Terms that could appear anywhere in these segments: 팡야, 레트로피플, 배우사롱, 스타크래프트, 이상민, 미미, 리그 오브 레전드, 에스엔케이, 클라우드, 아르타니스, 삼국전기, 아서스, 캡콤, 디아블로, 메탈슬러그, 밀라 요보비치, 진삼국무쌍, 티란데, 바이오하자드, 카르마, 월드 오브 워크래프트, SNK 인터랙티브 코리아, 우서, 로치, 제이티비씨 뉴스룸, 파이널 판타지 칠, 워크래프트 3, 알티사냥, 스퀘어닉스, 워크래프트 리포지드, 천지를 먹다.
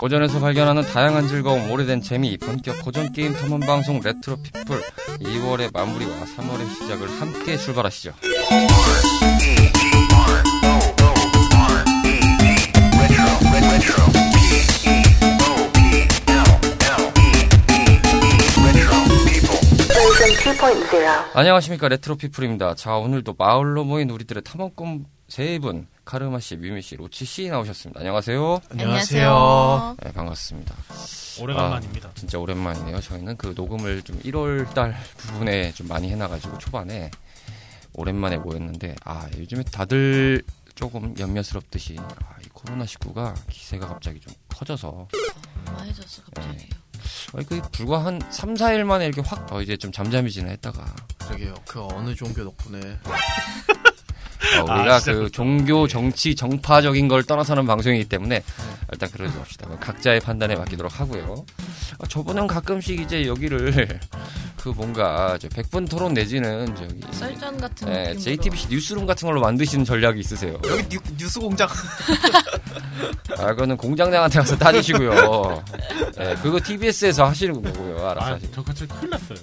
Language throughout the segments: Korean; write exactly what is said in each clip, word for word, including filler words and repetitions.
고전에서 발견하는 다양한 즐거움, 오래된 재미, 본격 고전 게임 탐험방송 레트로피플, 이월의 마무리와 삼월의 시작을 함께 출발하시죠. 안녕하십니까, 레트로피플입니다. 자, 오늘도 마을로 모인 우리들의 탐험꾼 세 분, 카르마 씨, 미미 씨, 로치 씨 나오셨습니다. 안녕하세요. 안녕하세요. 네, 반갑습니다. 오래간만입니다. 아, 진짜 오랜만이네요. 저희는 그 녹음을 좀 일월달 부분에 좀 많이 해놔가지고 초반에 오랜만에 모였는데, 아, 요즘에 다들 조금 염려스럽듯이 아, 이 코로나십구가 기세가 갑자기 좀 커져서 많이졌어 갑자기. 네. 아니, 그 불과 한 삼, 사일 만에 이렇게 확 어, 이제 좀 잠잠해지나 했다가. 그러게요. 그 어느 종교 덕분에. 어, 우리가 아, 그 종교, 정치, 정파적인 걸 떠나서는 방송이기 때문에 일단 그러지 맙시다. 각자의 판단에 맡기도록 하고요. 아, 저분은 가끔씩 이제 여기를 그 뭔가 백 분 토론 내지는 저기 썰전 같은 네, 제이티비씨 뉴스룸 같은 걸로 만드시는 전략이 있으세요. 여기 뉴, 뉴스 공장. 아, 그거는 공장장한테 가서 따지시고요. 네, 그거 티비에스에서 하시는 거고요. 알아서. 아, 저 같이 큰일 났어요.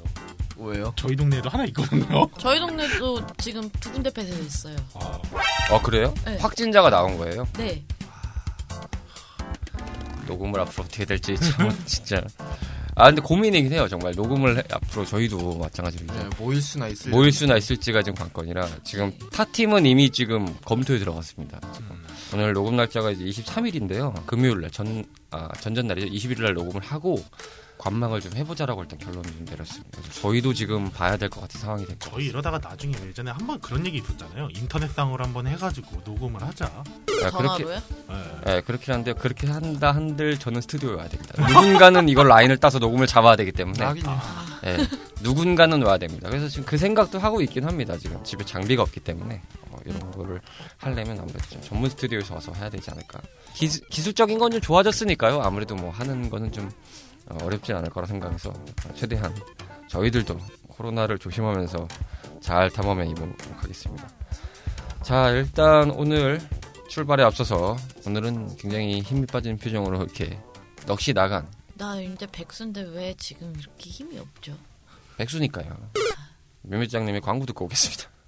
왜요? 저희 동네에도 하나 있거든요. 저희 동네도 지금 두 군데 폐쇄돼 있어요. 아, 아 그래요? 네. 확진자가 나온 거예요? 네. 녹음을 앞으로 어떻게 될지 참 진짜. 아, 근데 고민이긴 해요, 정말. 녹음을 해, 앞으로 저희도 마찬가지로. 네, 모일 수나 있을지. 모일 수나 있을지가 지금 관건이라, 지금 타 팀은 이미 지금 검토에 들어갔습니다. 지금. 음. 오늘 녹음 날짜가 이제 이십삼일인데요. 금요일 날, 전, 아, 전전날이죠. 이십일일 날 녹음을 하고, 관망을 좀 해보자라고 일단 결론을 좀 내렸습니다. 저희도 지금 봐야 될 것 같은 상황이 됐고, 저희 이러다가 나중에 예전에 한번 그런 얘기 있었잖아요. 인터넷상으로 한번 해가지고 녹음을 하자. 아, 전화로요? 예, 네, 그렇긴 한데 그렇게 한다 한들 저는 스튜디오에 와야 됩니다. 누군가는 이걸 라인을 따서 녹음을 잡아야 되기 때문에 아, 네, 누군가는 와야 됩니다. 그래서 지금 그 생각도 하고 있긴 합니다. 지금 집에 장비가 없기 때문에 어, 이런 거를 하려면 아무래도 좀 전문 스튜디오에서 와서 해야 되지 않을까. 기수, 기술적인 건 좀 좋아졌으니까요. 아무래도 뭐 하는 거는 좀 어렵진 않을 거라 생각해서 최대한 저희들도 코로나를 조심하면서 잘 탐험해 입어보도록 하겠습니다. 자, 일단 오늘 출발에 앞서서 오늘은 굉장히 힘이 빠진 표정으로 이렇게 넋이 나간, 나 이제 백수인데 왜 지금 이렇게 힘이 없죠? 백수니까요. 묘미장님이 광고 듣고 오겠습니다.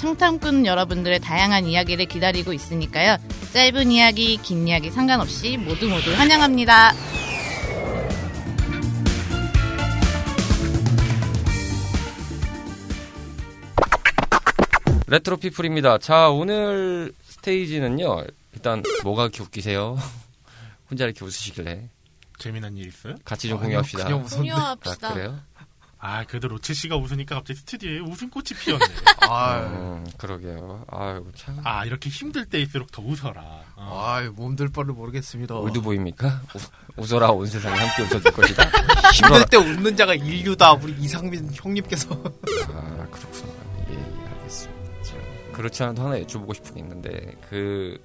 청탐꾼 여러분들의 다양한 이야기를 기다리고 있으니까요. 짧은 이야기, 긴 이야기 상관없이 모두 모두 환영합니다. 레트로피플입니다. 자, 오늘 스테이지는요. 일단 뭐가 이렇게 웃기세요? 혼자 이렇게 웃으시길래. 재미난 일 있어요? 같이 좀 아, 공유합시다. 그냥 공유합시다. 아, 그래요? 아, 그래도 로치 씨가 웃으니까 갑자기 스튜디오에 웃음꽃이 피었네. 아, 음, 그러게요. 아이고 참. 아, 이렇게 힘들 때일수록 더 웃어라. 어. 아이, 몸들 바를 모르겠습니다. 울도 보입니까? 우, 웃어라, 온 세상이 함께 웃어줄 것이다. 힘들 때 웃는 자가 인류다. 우리 이상민 형님께서. 아, 그렇구나. 예, 예, 알겠습니다. 그렇지 않아도 하나 여쭤보고 싶은 게 있는데, 그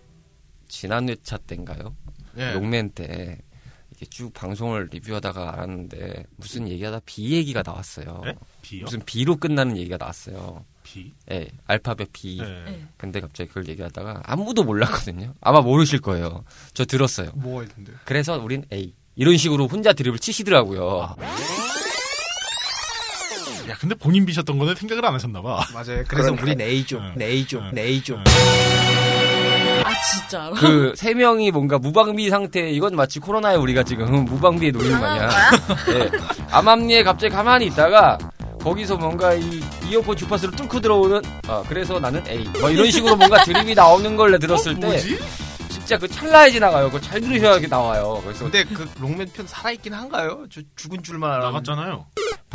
지난 회차 때인가요? 예. 용맨 때 이렇게 쭉 방송을 리뷰하다가 알았는데 무슨 얘기하다 B 얘기가 나왔어요. 네? B요? 무슨 B로 끝나는 얘기가 나왔어요. B? 네, 알파벳 B. 네. 근데 갑자기 그걸 얘기하다가 아무도 몰랐거든요. 아마 모르실 거예요. 저 들었어요. 뭐가 있던데? 그래서 우린 A. 이런 식으로 혼자 드립을 치시더라고요. 아. 야, 근데 본인 비셨던 거는 생각을 안 하셨나 봐. 맞아요. 그래서 우린 A 좀, 응. A 좀, 응. A 좀. 아, 진짜. 그 세 명이 뭔가 무방비 상태. 이건 마치 코로나에 우리가 지금 무방비에 놀리는 거냐. 네. 암암리에 갑자기 가만히 있다가 거기서 뭔가 이 이어폰 주파수를 뚫고 들어오는. 아, 그래서 나는 A. 뭐 이런 식으로 뭔가 드립이 나오는 걸 들었을 때. 뭐지? 진짜 그 찰나에 지나가요. 그거 잘 들으셔야 나와요. 그래서 근데 그 롱맨 편 살아있긴 한가요? 저 죽은 줄만 알았는데. 나갔잖아요.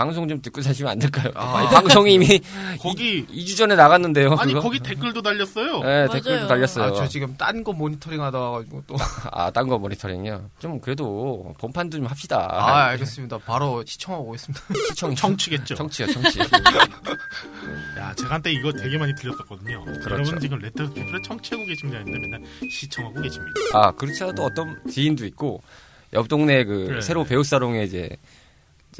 방송 좀 듣고 사시면 안 될까요? 아, 방송이 이미 거기 이 주 전에 나갔는데요. 아니 그거? 거기 댓글도 달렸어요. 네, 맞아요. 댓글도 달렸어요. 아, 저 지금 딴 거 모니터링 하다가 가지고 또 아, 딴 거 모니터링이요. 좀 그래도 본판도 좀 합시다. 아, 알겠습니다. 바로 시청하고 오겠습니다. 시청 청취겠죠. 청취요, 청취. 야, 제가 한때 이거 되게 많이 들렸었거든요. 그렇죠. 여러분 지금 레트로피플을 청취하고 계십니다. 했는데 맨날 시청하고 계십니다. 아, 그렇죠. 또 어떤 지인도 있고 옆 동네 그 그래. 새로 배우사롱에 이제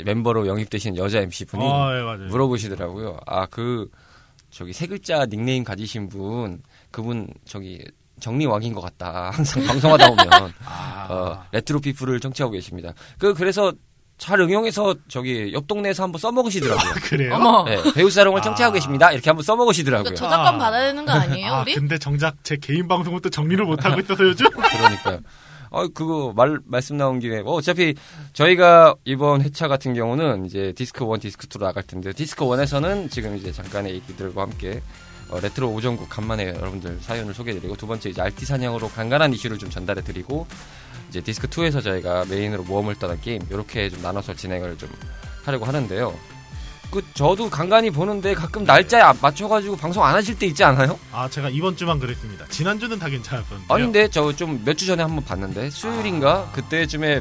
멤버로 영입되신 여자 엠씨 분이 아, 예, 물어보시더라고요. 아, 그 저기 세 글자 닉네임 가지신 분 그분 저기 정리왕인 것 같다. 항상 방송하다 보면 아. 어, 레트로피플을 청취하고 계십니다. 그 그래서 잘 응용해서 저기 옆 동네에서 한번 써먹으시더라고요. 아, 그래요? 어머. 네, 배우사롱을 청취하고 아. 계십니다. 이렇게 한번 써먹으시더라고요. 그러니까 저작권 아. 받아야 되는 거 아니에요, 아, 우리? 근데 정작 제 개인 방송은 또 정리를 못 하고 있어서 요즘. 그러니까요. 어, 그거 말 말씀 나온 김에 뭐 어차피 저희가 이번 회차 같은 경우는 이제 디스크 일, 디스크 이로 나갈 텐데 디스크 일에서는 지금 이제 잠깐의 얘기들과 함께 어, 레트로 오정국 간만에 여러분들 사연을 소개해드리고 두 번째 이제 알티 사냥으로 간간한 이슈를 좀 전달해드리고 이제 디스크 이에서 저희가 메인으로 모험을 떠난 게임 이렇게 좀 나눠서 진행을 좀 하려고 하는데요. 그 저도 간간히 보는데 가끔 날짜에 맞춰가지고 방송 안 하실 때 있지 않아요? 아, 제가 이번 주만 그랬습니다. 지난주는 다 괜찮았던데요. 아닌데 저 좀 몇 주 전에 한번 봤는데 수요일인가 아... 그때쯤에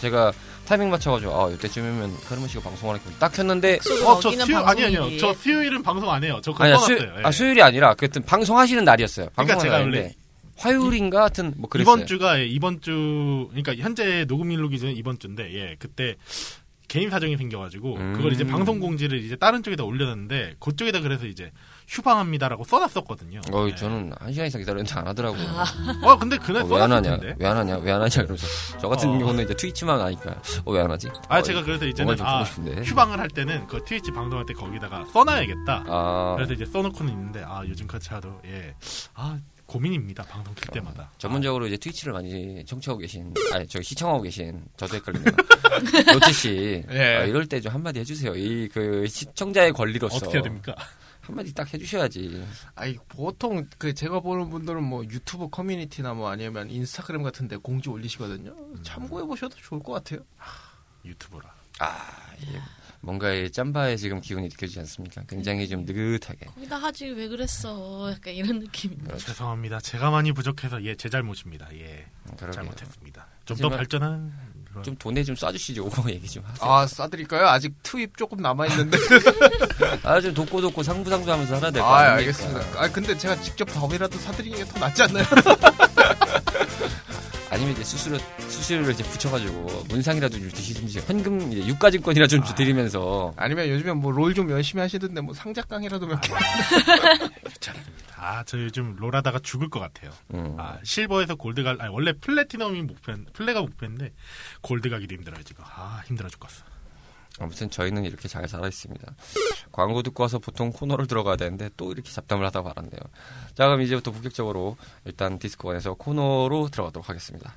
제가 타이밍 맞춰가지고 아 이때쯤이면 카르마 씨가 방송하니까 딱 켰는데 어 저 수요 아니 아니요 저 수요일은 방송 안 해요. 저 그거 떠났어요. 수... 예. 아 수요일이 아니라 그때 방송하시는 날이었어요. 방송하는 그러니까 제가 날인데. 원래 화요일인가 하여튼 뭐 그랬어요. 이번 주가 예, 이번 주 그러니까 현재 녹음 일로 기준 이번 주인데 예 그때. 개인 사정이 생겨가지고 음. 그걸 이제 방송 공지를 이제 다른 쪽에다 올려놨는데 그쪽에다 그래서 이제 휴방합니다라고 써놨었거든요. 어, 네. 저는 한 시간 이상 기다렸는데 안 하더라고요. 어, 근데 그날 어, 왜 안 하냐? 왜 안 하냐? 왜 안 하냐? 그래서 저 같은 어. 경우는 이제 트위치만 하니까 어, 왜 안 하지? 아, 어, 제가 그래서 이제는 아, 휴방을 할 때는 그 트위치 방송할 때 거기다가 써놔야겠다. 아. 그래서 이제 써놓고는 있는데 아 요즘 같이 하도 예 아. 고민입니다. 방송 킬 때마다. 전문적으로 이제 트위치를 많이 청취하고 계신, 아니, 저 시청하고 계신, 저도 헷갈리네요. 로치 씨, 예. 어, 이럴 때 좀 한마디 해주세요. 이 그 시청자의 권리로서 어떻게 해야 됩니까? 한마디 딱 해주셔야지. 아니 보통 그 제가 보는 분들은 뭐 유튜브 커뮤니티나 뭐 아니면 인스타그램 같은데 공지 올리시거든요. 음. 참고해 보셔도 좋을 것 같아요. 유튜브라. 아. 예. 뭔가의 짬바에 지금 기운이 느껴지지 않습니까? 굉장히 좀 느긋하게. 거기다 하지 왜 그랬어? 약간 이런 느낌입니다. 그렇죠. 죄송합니다. 제가 많이 부족해서 예, 제 잘못입니다. 예, 그러게요. 잘못했습니다. 좀 더 발전한 그런... 좀 돈에 좀 쏴주시죠. 그거 얘기 좀 하세요. 아, 쏴드릴까요? 아직 투입 조금 남아있는데. 아, 좀 돕고 돕고 상부상부하면서 살아야 될 거 아닙니까? 아, 알겠습니다. 아, 근데 제가 직접 밥이라도 사드리는 게 더 낫지 않나요? 아니면 이제 수수료, 수수료를 이제 붙여가지고, 문상이라도 좀 드시든지, 현금, 이제 유가증권이라 좀 아, 드리면서. 아니면 요즘에 뭐 롤 좀 열심히 하시던데, 뭐 상작강이라도 몇 개. 괜찮습니다. 아, 저 요즘 롤 하다가 죽을 것 같아요. 음. 아, 실버에서 골드가, 아니, 원래 플래티넘이 목표, 플레가 목표인데, 골드 가기도 힘들어요, 지금. 아, 힘들어 죽겠어. 아무튼 저희는 이렇게 잘 살아있습니다. 광고 듣고 와서 보통 코너를 들어가야 되는데 또 이렇게 잡담을 하다 말았네요. 자, 그럼 이제부터 본격적으로 일단 디스코원에서 코너로 들어가도록 하겠습니다.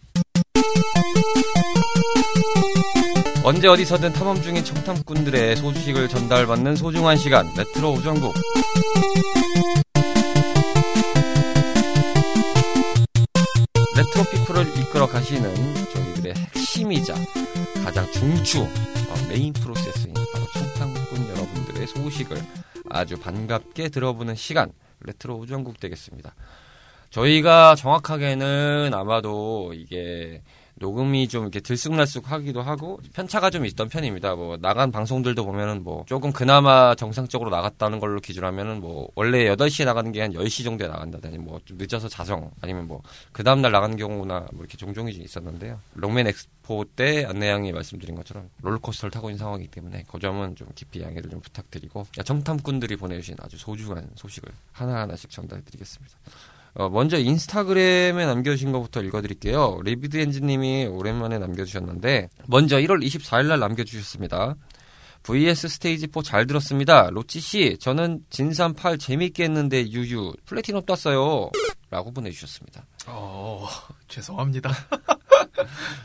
언제 어디서든 탐험 중인 청탐꾼들의 소식을 전달받는 소중한 시간, 레트로 오정국. 레트로피플을 이끌어 가시는 저희들의 핵심이자 가장 중추 메인 프로세스인 바로 청탐꾼 여러분들의 소식을 아주 반갑게 들어보는 시간, 레트로 오정국 되겠습니다. 저희가 정확하게는 아마도 이게 녹음이 좀 이렇게 들쑥날쑥 하기도 하고 편차가 좀 있던 편입니다. 뭐 나간 방송들도 보면은 뭐 조금 그나마 정상적으로 나갔다는 걸로 기준하면은 뭐 원래 여덟 시에 나가는 게 한 열 시 정도에 나간다든지 뭐 좀 늦어서 자정 아니면 뭐 그 다음날 나간 경우나 뭐 이렇게 종종이 있었는데요. 롱맨 엑스포 때 안내양이 말씀드린 것처럼 롤러코스터를 타고 있는 상황이기 때문에 그 점은 좀 깊이 양해를 좀 부탁드리고 청탐꾼들이 보내주신 아주 소중한 소식을 하나하나씩 전달해드리겠습니다. 어, 먼저 인스타그램에 남겨주신 것부터 읽어드릴게요. 리비드엔지님이 오랜만에 남겨주셨는데 먼저 일월 이십사일날 남겨주셨습니다. 브이에스 스테이지 사 잘 들었습니다. 로치씨 저는 진삼 팔 재밌게 했는데 유유 플래티넘 땄어요 라고 보내주셨습니다. 어, 죄송합니다.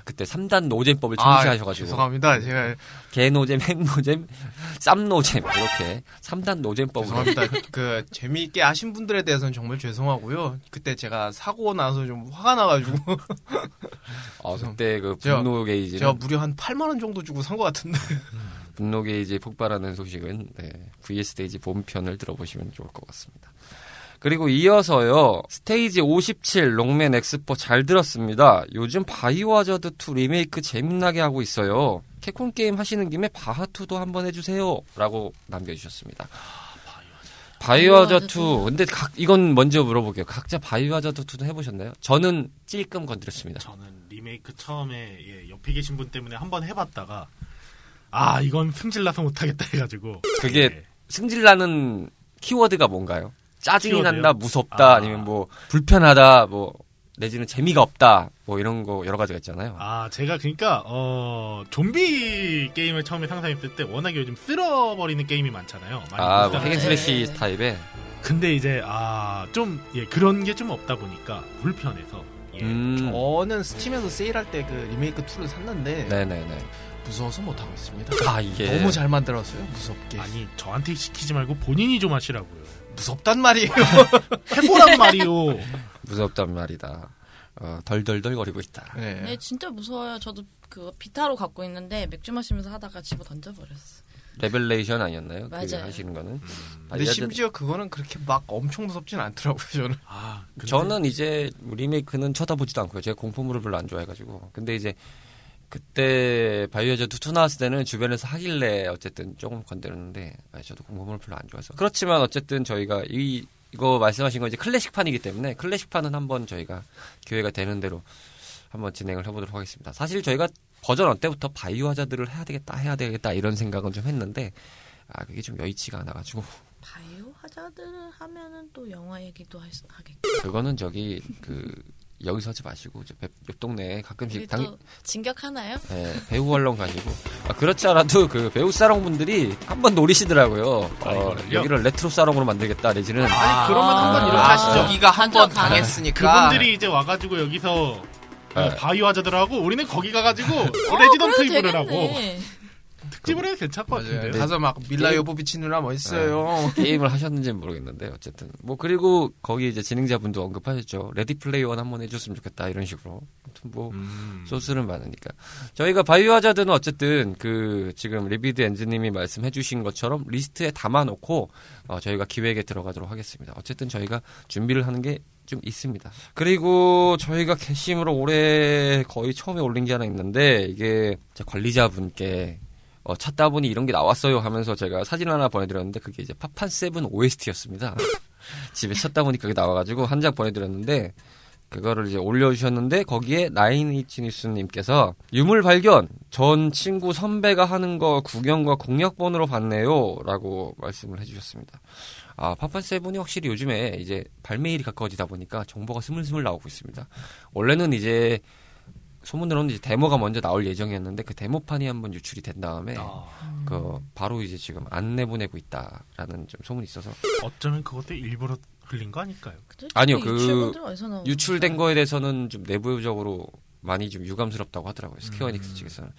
그때 삼단 노잼법을 청취하셔가지고. 아, 죄송합니다. 제가 개노잼, 핵노잼, 쌈노잼 이렇게 삼단 노잼법을. 죄송합니다. 그 재미있게 하신 분들에 대해서는 정말 죄송하고요. 그때 제가 사고 나서 좀 화가 나가지고. 아, 그때 그 분노 게이지. 제가 무려 한 팔만 원 정도 주고 산 것 같은데. 분노 게이지 폭발하는 소식은 네, 브이에스 스테이지 본편을 들어보시면 좋을 것 같습니다. 그리고 이어서요. 스테이지 오십칠 롱맨 엑스포 잘 들었습니다. 요즘 바이오하자드 투 리메이크 재미나게 하고 있어요. 캡콤 게임 하시는 김에 바하투도 한번 해주세요. 라고 남겨주셨습니다. 바이오하자드 투. 근데 각, 이건 먼저 물어볼게요. 각자 바이오하자드 투도 해보셨나요? 저는 찔끔 건드렸습니다. 저는 리메이크 처음에 예, 옆에 계신 분 때문에 한번 해봤다가 아 이건 승질나서 못하겠다 해가지고 그게 예. 승질나는 키워드가 뭔가요? 짜증이 키워드요? 난다, 무섭다, 아. 아니면 뭐 불편하다, 뭐 내지는 재미가 없다, 뭐 이런 거 여러 가지가 있잖아요. 아 제가 그러니까 어 좀비 게임을 처음에 상상했을 때 워낙에 요즘 쓸어버리는 게임이 많잖아요. 아 뭐 핵앤슬래시 타입에. 근데 이제 아 좀 예 그런 게 좀 없다 보니까 불편해서. 예. 음. 저는 스팀에서 세일할 때 그 리메이크 투를 샀는데. 네네네. 무서워서 못 하고 있습니다. 아 이게 너무 잘 만들었어요. 무섭게. 아니 저한테 시키지 말고 본인이 좀 하시라고요. 무섭단 말이에요. 해보란 말이요. 무섭단 말이다. 어, 덜덜덜거리고 있다. 네. 네, 진짜 무서워요. 저도 그 비타로 갖고 있는데 맥주 마시면서 하다가 집어 던져버렸어. 레벨레이션 아니었나요? 맞아요. 하시는 거는. 음. 근데 심지어 그거는 그렇게 막 엄청 무섭진 않더라고요. 저는. 아, 근데... 저는 이제 리메이크는 쳐다보지도 않고요. 제가 공포물을 별로 안 좋아해가지고. 근데 이제 그때 바이오하자드 투 나왔을 때는 주변에서 하길래 어쨌든 조금 건드렸는데 저도 공포물을 별로 안 좋아해서 그렇지만 어쨌든 저희가 이, 이거 말씀하신 건 이제 클래식판이기 때문에 클래식판은 한번 저희가 기회가 되는 대로 한번 진행을 해보도록 하겠습니다. 사실 저희가 버전 어때부터 바이오하자드를 해야 되겠다 해야 되겠다 이런 생각은 좀 했는데 아 그게 좀 여의치가 않아가지고 바이오하자드를 하면은 또 영화 얘기도 하겠고 그거는 저기 그 여기서 하지 마시고 저 옆 동네에 가끔씩 당... 진격하나요? 네, 배우 활롱 가시고 아, 그렇지 않아도 그 배우사롱 분들이 한번 노리시더라고요. 어, 여기를 레트로 사롱으로 만들겠다 내지는 아니 아~ 그러면 한번 이렇게 아~ 하시죠. 여기가 한번 당했으니까 그분들이 이제 와가지고 여기서 네. 어, 바이오하자드라고 우리는 거기 가가지고 어, 레지던트 이브를 하고 특집을 해도 괜찮을 것 같은데 가서 막 밀라 요보비치 누나 멋있어요. 네. 게임을 하셨는지는 모르겠는데 어쨌든 뭐 그리고 거기 이제 진행자분도 언급하셨죠. 레디 플레이 원 한번 해줬으면 좋겠다 이런 식으로 뭐 음. 소스는 많으니까 저희가 바이오하자드는 어쨌든 그 지금 리비드 엔지님이 말씀해주신 것처럼 리스트에 담아놓고 어 저희가 기획에 들어가도록 하겠습니다. 어쨌든 저희가 준비를 하는 게 좀 있습니다. 그리고 저희가 게시물로 올해 거의 처음에 올린 게 하나 있는데 이게 관리자분께 어, 찾다 보니 이런 게 나왔어요 하면서 제가 사진 하나 보내드렸는데 그게 이제 파판 세븐 오에스티였습니다. 집에 찾다 보니 그게 나와가지고 한 장 보내드렸는데 그거를 이제 올려주셨는데 거기에 나인이치니스님께서 유물 발견! 전 친구 선배가 하는 거 구경과 공략본으로 봤네요. 라고 말씀을 해주셨습니다. 아, 파판 세븐이 확실히 요즘에 이제 발매일이 가까워지다 보니까 정보가 스물스물 나오고 있습니다. 원래는 이제 소문으로는 이제 데모가 먼저 나올 예정이었는데 그 데모판이 한번 유출이 된 다음에 아... 그 바로 이제 지금 안 내보내고 있다라는 좀 소문이 있어서 어쩌면 그것도 일부러 흘린 거 아닐까요? 아니요 그 유출된 거에 대해서는 좀 내부적으로 많이 좀 유감스럽다고 하더라고요. 스퀘어닉스 측에서는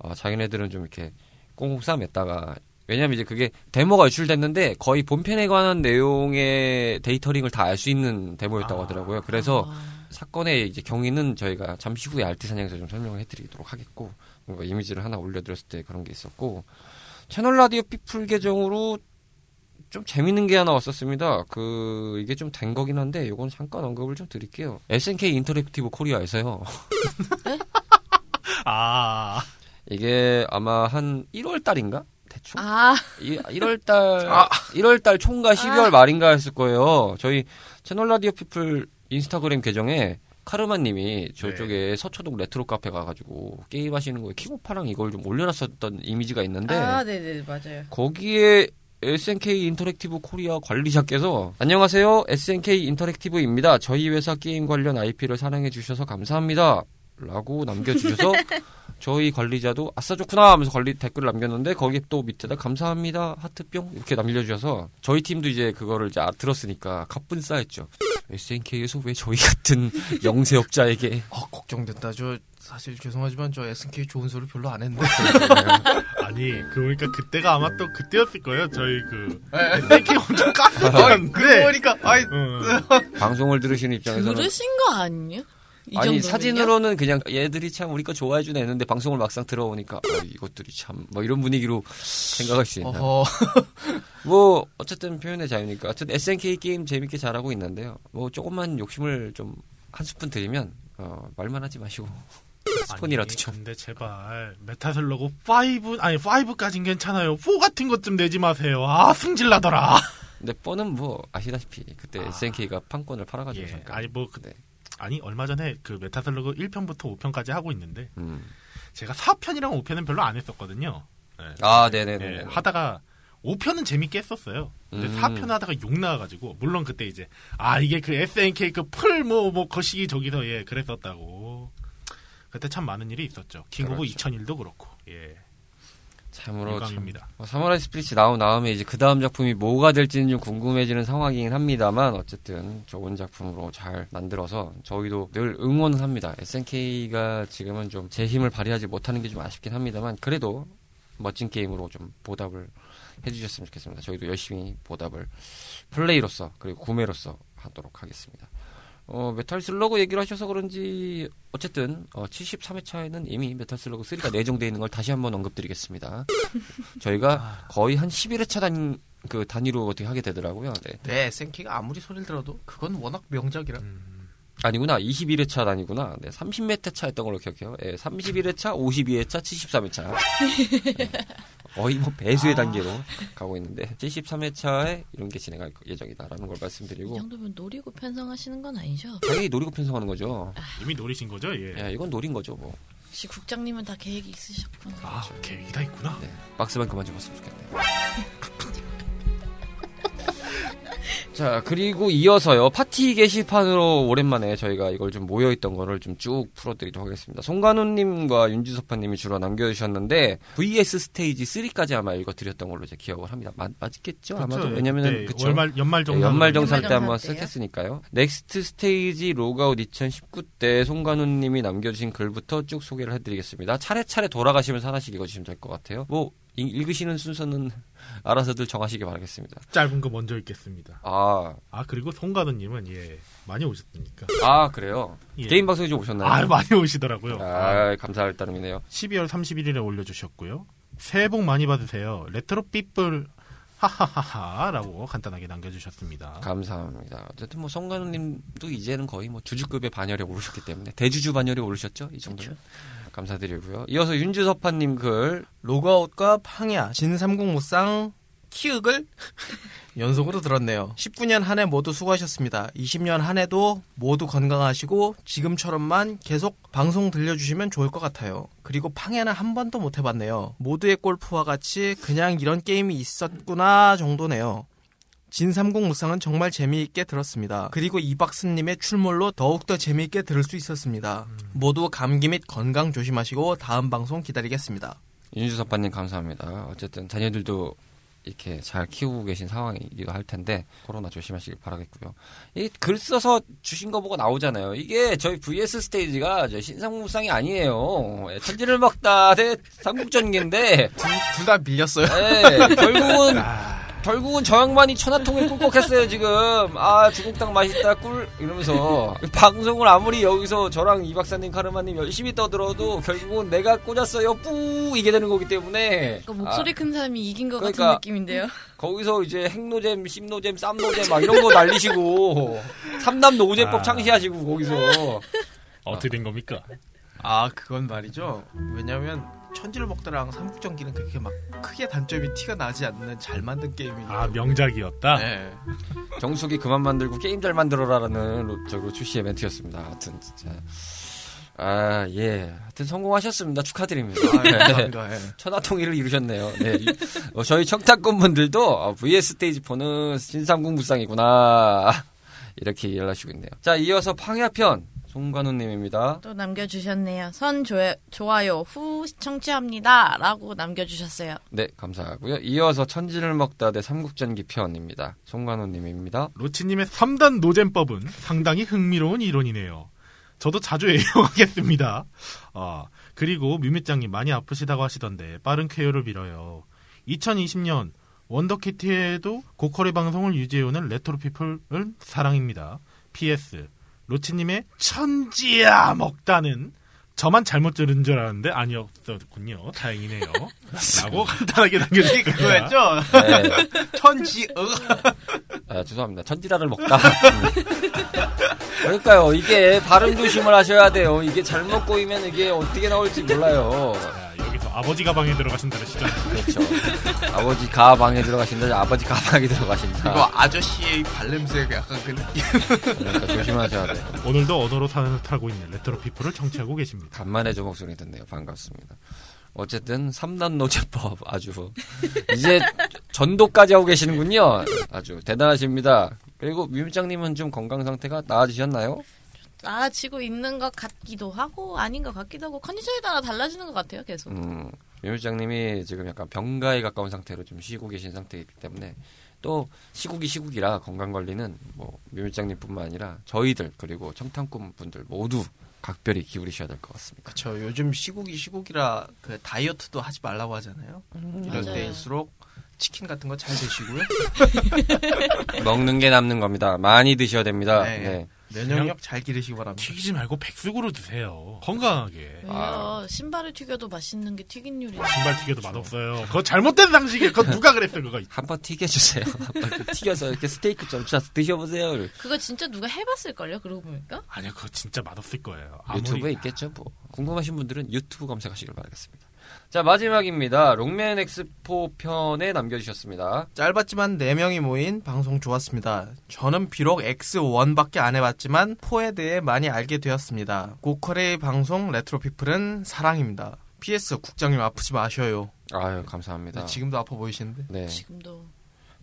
어, 자기네들은 좀 이렇게 꽁꽁 싸맸다가 왜냐면 이제 그게 데모가 유출됐는데 거의 본편에 관한 내용의 데이터링을 다 알 수 있는 데모였다고 하더라고요. 그래서 아... 사건의 이제 경위는 저희가 잠시 후에 알티사냥에서 좀 설명을 해드리도록 하겠고 뭔가 이미지를 하나 올려드렸을 때 그런 게 있었고 채널 라디오 피플 계정으로 좀 재밌는 게 하나 왔었습니다. 그 이게 좀 된 거긴 한데 이건 잠깐 언급을 좀 드릴게요. 에스엔케이 인터랙티브 코리아에서요. 아 이게 아마 한 일월 달인가? 대충? 아. 일월 달 아. 일월 달 총과 십이월 아. 말인가 했을 거예요. 저희 채널 라디오 피플 인스타그램 계정에 카르마님이 저쪽에 네. 서초동 레트로 카페 가가지고 게임하시는 거에 키보파랑 이걸 좀 올려놨었던 이미지가 있는데 아 네네 맞아요. 거기에 에스엔케이 인터랙티브 코리아 관리자께서 안녕하세요 에스엔케이 인터랙티브입니다. 저희 회사 게임 관련 아이피를 사랑해 주셔서 감사합니다 라고 남겨주셔서 저희 관리자도 아싸 좋구나 하면서 관리 댓글 남겼는데 거기에 또 밑에다 감사합니다 하트뿅 이렇게 남겨주셔서 저희 팀도 이제 그거를 이제 들었으니까 가뿐 싸했죠. 에스엔케이에서 왜 저희 같은 영세업자에게 어, 걱정된다. 저 사실 죄송하지만 저 에스엔케이 좋은 소리 별로 안 했는데 아니 그러니까 그때가 아마 또 그때였을 거예요. 저희 그 에스엔케이 엄청 깠었던 그러니까 아이 방송을 들으시는 입장에서는 들으신 거 아니에요? 이 아니 정도는요? 사진으로는 그냥 얘들이 참 우리 거 좋아해 주네 했는데 방송을 막상 들어오니까 아, 이것들이 참 뭐 이런 분위기로 생각할 수 있나. 뭐 어쨌든 표현의 자유니까. 어쨌든 에스엔케이 게임 재밌게 잘하고 있는데요. 뭐 조금만 욕심을 좀 한 스푼 드리면 어, 말만 하지 마시고 스폰이라도 좀. 근데 제발 메탈슬러그 오 아니 오까진 괜찮아요. 사 같은 것 좀 내지 마세요. 아 승질나더라. 근데 뻔은 뭐 아시다시피 그때 아, 에스엔케이가 판권을 팔아가지고 예, 잠깐. 아니 뭐 그때. 아니 얼마 전에 그 메탈슬러그 일 편부터 오 편까지 하고 있는데 음. 제가 사 편이랑 오 편은 별로 안 했었거든요. 네. 아, 네네. 네, 하다가 오 편은 재밌게 했었어요. 근데 음. 사 편 하다가 욕 나와가지고 물론 그때 이제 아 이게 그 에스엔케이 그 풀 뭐 뭐 거시기 저기서 예 그랬었다고. 그때 참 많은 일이 있었죠. 킹오브 그렇죠. 이천일도 그렇고. 예. 참으로 유감입니다. 참, 사무라이 스피릿이 나온 다음에 이제 그 다음 작품이 뭐가 될지는 좀 궁금해지는 상황이긴 합니다만 어쨌든 좋은 작품으로 잘 만들어서 저희도 늘 응원합니다. 에스엔케이가 지금은 좀 제 힘을 발휘하지 못하는 게 좀 아쉽긴 합니다만 그래도 멋진 게임으로 좀 보답을 해주셨으면 좋겠습니다. 저희도 열심히 보답을 플레이로서 그리고 구매로서 하도록 하겠습니다. 어, 메탈슬러그 얘기를 하셔서 그런지 어쨌든 어, 칠십삼 회차에는 이미 메탈슬러그 삼이 내정되어 있는 걸 다시 한번 언급드리겠습니다. 저희가 거의 한 십일 회차 단, 그 단위로 어떻게 하게 되더라고요. 네, 네 에스엔케이가 아무리 소리를 들어도 그건 워낙 명작이라 음... 아니구나 이십일 회차 단위구나. 네, 삼십 회차 했던 걸로 기억해요. 네, 삼십일 회차, 오십이 회차, 칠십삼 회차 네. 거의 뭐 배수의 아... 단계로 가고 있는데 칠십삼 회차에 이런 게 진행할 예정이다라는 걸 말씀드리고 이 정도면 노리고 편성하시는 건 아니죠? 당연히 노리고 편성하는 거죠. 아... 이미 노리신 거죠? 예. 예, 이건 노린 거죠 뭐. 혹시 국장님은 다 계획이 있으셨구나. 아 그렇죠. 계획이 다 있구나. 네, 박스만 그만 좀 봤으면 좋겠네. 자 그리고 이어서요 파티 게시판으로 오랜만에 저희가 이걸 좀 모여있던 거를 좀 쭉 풀어드리도록 하겠습니다. 송간훈님과 윤지섭파님이 주로 남겨주셨는데 브이에스 스테이지 삼까지 아마 읽어드렸던 걸로 제 기억을 합니다. 맞, 맞겠죠? 그쵸, 아마도 왜냐면은 네, 그쵸 연말 연말정산 네, 연말정산 때 한번 쓰겠으니까요. 넥스트 스테이지 로그아웃 이천십구 때 송간훈님이 남겨주신 글부터 쭉 소개를 해드리겠습니다. 차례차례 돌아가시면서 하나씩 읽어주시면 될 것 같아요. 뭐 읽으시는 순서는 알아서들 정하시기 바라겠습니다. 짧은 거 먼저 읽겠습니다. 아, 아 그리고 송가도님은 예 많이 오셨습니까? 아 그래요? 예. 게임 방송에 좀 오셨나요? 아 많이 오시더라고요. 아 감사할 따름이네요. 십이월 삼십일일에 올려주셨고요. 새해 복 많이 받으세요. 레트로피플 하하하하라고 간단하게 남겨주셨습니다. 감사합니다. 어쨌든 뭐 송가도님도 이제는 거의 뭐 주주급의 반열에 오르셨기 때문에 대주주 반열에 오르셨죠? 이 정도면. 그쵸? 감사드리고요. 이어서 윤주섭파님 글 로그아웃과 팡야, 진삼국무쌍, 키읔을 연속으로 들었네요. 십구 년 한 해 모두 수고하셨습니다. 이십 년 한 해도 모두 건강하시고 지금처럼만 계속 방송 들려주시면 좋을 것 같아요. 그리고 팡야는 한 번도 못 해봤네요. 모두의 골프와 같이 그냥 이런 게임이 있었구나 정도네요. 진삼국무쌍은 정말 재미있게 들었습니다. 그리고 이박스님의 출몰로 더욱더 재미있게 들을 수 있었습니다. 모두 감기 및 건강 조심하시고 다음 방송 기다리겠습니다. 윤주섭파님 감사합니다. 어쨌든 자녀들도 이렇게 잘 키우고 계신 상황이기도 할 텐데 코로나 조심하시길 바라겠고요. 이 글 써서 주신 거 보고 나오잖아요. 이게 저희 브이에스 스테이지가 저희 신상무쌍이 아니에요. 천지를 먹다 대 삼국전기인데 둘 다 밀렸어요. 네, 결국은 아... 결국은 저 양반이 천하통일 꿀꺽했어요 지금. 아 중국탕 맛있다 꿀 이러면서 방송을 아무리 여기서 저랑 이 박사님 카르마님 열심히 떠들어도 결국은 내가 꽂았어요 뿌 이게 되는 거기 때문에 그러니까 목소리 아, 큰 사람이 이긴 것 그러니까 같은 느낌인데요. 거기서 이제 핵노잼 심노잼 쌈노잼 막 이런 거 날리시고 삼남 노잼법 아, 창시하시고 거기서 어떻게 된 겁니까? 아 그건 말이죠. 왜냐면 천지를 먹다랑 삼국전기는 그렇게 막 크게 단점이 티가 나지 않는 잘 만든 게임이에요. 아 명작이었다. 네. 정수기 그만 만들고 게임 잘 만들어라라는 저거 출시 이벤트였습니다. 하여튼 진짜 아 예 하여튼 성공하셨습니다. 축하드립니다. 아, 네. 감사합니다. 네. 천하통일을 이루셨네요. 네. 어, 저희 청탁권 분들도 아, 브이에스 스테이지 포는 신삼국무쌍이구나 이렇게 이해를 하시고 있네요. 자 이어서 팡야편. 송관우님입니다. 또 남겨주셨네요. 선 조회, 좋아요 후 청취합니다. 라고 남겨주셨어요. 네, 감사하고요. 이어서 천지를 먹다 대 삼국전기 편입니다. 송관우님입니다. 로치님의 삼단 노잼법은 상당히 흥미로운 이론이네요. 저도 자주 애용하겠습니다. 아, 그리고 뮤미짱이 많이 아프시다고 하시던데 빠른 쾌유를 빌어요. 이천이십 년 원더키티에도 고퀄의 방송을 유지해오는 레트로피플은 사랑입니다. 피에스 로치님의 천지야 먹다는 저만 잘못 들은 줄 알았는데 아니었군요. 다행이네요. 라고 간단하게 남겨주신 그거였죠? 네. 천지, 어. 아, 죄송합니다. 천지라를 먹다. 그러니까요. 이게 발음 조심을 하셔야 돼요. 이게 잘못 꼬이면 이게 어떻게 나올지 몰라요. 자, 여기서 아버지 가방에 들어가신다는 시절. 그렇죠. 아버지 가방에 들어가신다. 아버지 가방에 들어가신다. 이거 아저씨의 발냄새가 약간 그 느낌. 그러니까 조심하셔야 돼요. 오늘도 언어로 타고 있는 레트로피플을 청취하고 계십니다. 간만에 저 목소리 듣네요. 반갑습니다. 어쨌든 삼단 노제법 아주 이제 전도까지 하고 계시는군요. 아주 대단하십니다. 그리고 미미짱님은 좀 건강 상태가 나아지셨나요? 나아지고 있는 것 같기도 하고 아닌 것 같기도 하고 컨디션에 따라 달라지는 것 같아요. 계속. 음, 미미짱님이 지금 약간 병가에 가까운 상태로 좀 쉬고 계신 상태이기 때문에 또 시국이 시국이라 건강관리는 뭐 미미짱님뿐만 아니라 저희들 그리고 청탐꾼분들 모두 각별히 기울이셔야 될 것 같습니다. 그렇죠. 요즘 시국이 시국이라 그 다이어트도 하지 말라고 하잖아요. 음, 이럴 맞아요. 때일수록 치킨 같은 거 잘 드시고요. 먹는 게 남는 겁니다. 많이 드셔야 됩니다. 네. 네. 면역력 잘 기르시기 바랍니다. 튀기지 말고 백숙으로 드세요. 건강하게. 왜요? 아. 신발을 튀겨도 맛있는 게 튀긴 요리예요. 신발 튀겨도 맛없어요. 그거 잘못된 상식이에요. 그거 누가 그랬어요. 그거. 한번 튀겨주세요. 한번 튀겨서 이렇게 스테이크 좀 드셔보세요. 그거 진짜 누가 해봤을걸요? 그러고 보니까? 아니요. 그거 진짜 맛없을 거예요. 아무리... 유튜브에 있겠죠. 뭐. 궁금하신 분들은 유튜브 검색하시길 바라겠습니다. 자, 마지막입니다. 롱맨 엑스포 편에 남겨주셨습니다. 짧았지만 네 명이 모인 방송 좋았습니다. 저는 비록 엑스원밖에 안 해봤지만 사에 대해 많이 알게 되었습니다. 고퀄의 방송 레트로피플은 사랑입니다. 피에스 국장님 아프지 마셔요. 아유, 감사합니다. 지금도 아파 보이시는데? 네. 지금도.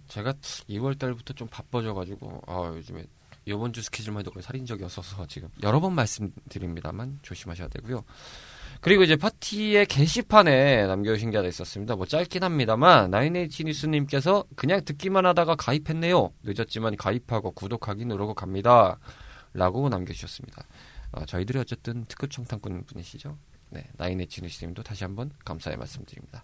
제가 이월 달부터 좀 바빠져가지고 아 요즘에 이번 주 스케줄만 해도 거의 살인적이었어서 지금 여러 번 말씀드립니다만 조심하셔야 되고요. 그리고 이제 파티의 게시판에 남겨주신 게 하나 있었습니다. 뭐 짧긴 합니다만 나인에이치 뉴스님께서 그냥 듣기만 하다가 가입했네요. 늦었지만 가입하고 구독하기 누르고 갑니다. 라고 남겨주셨습니다. 어, 저희들이 어쨌든 특급 청탄꾼 분이시죠. 네, 나인에이치 뉴스님도 다시 한번 감사의 말씀드립니다.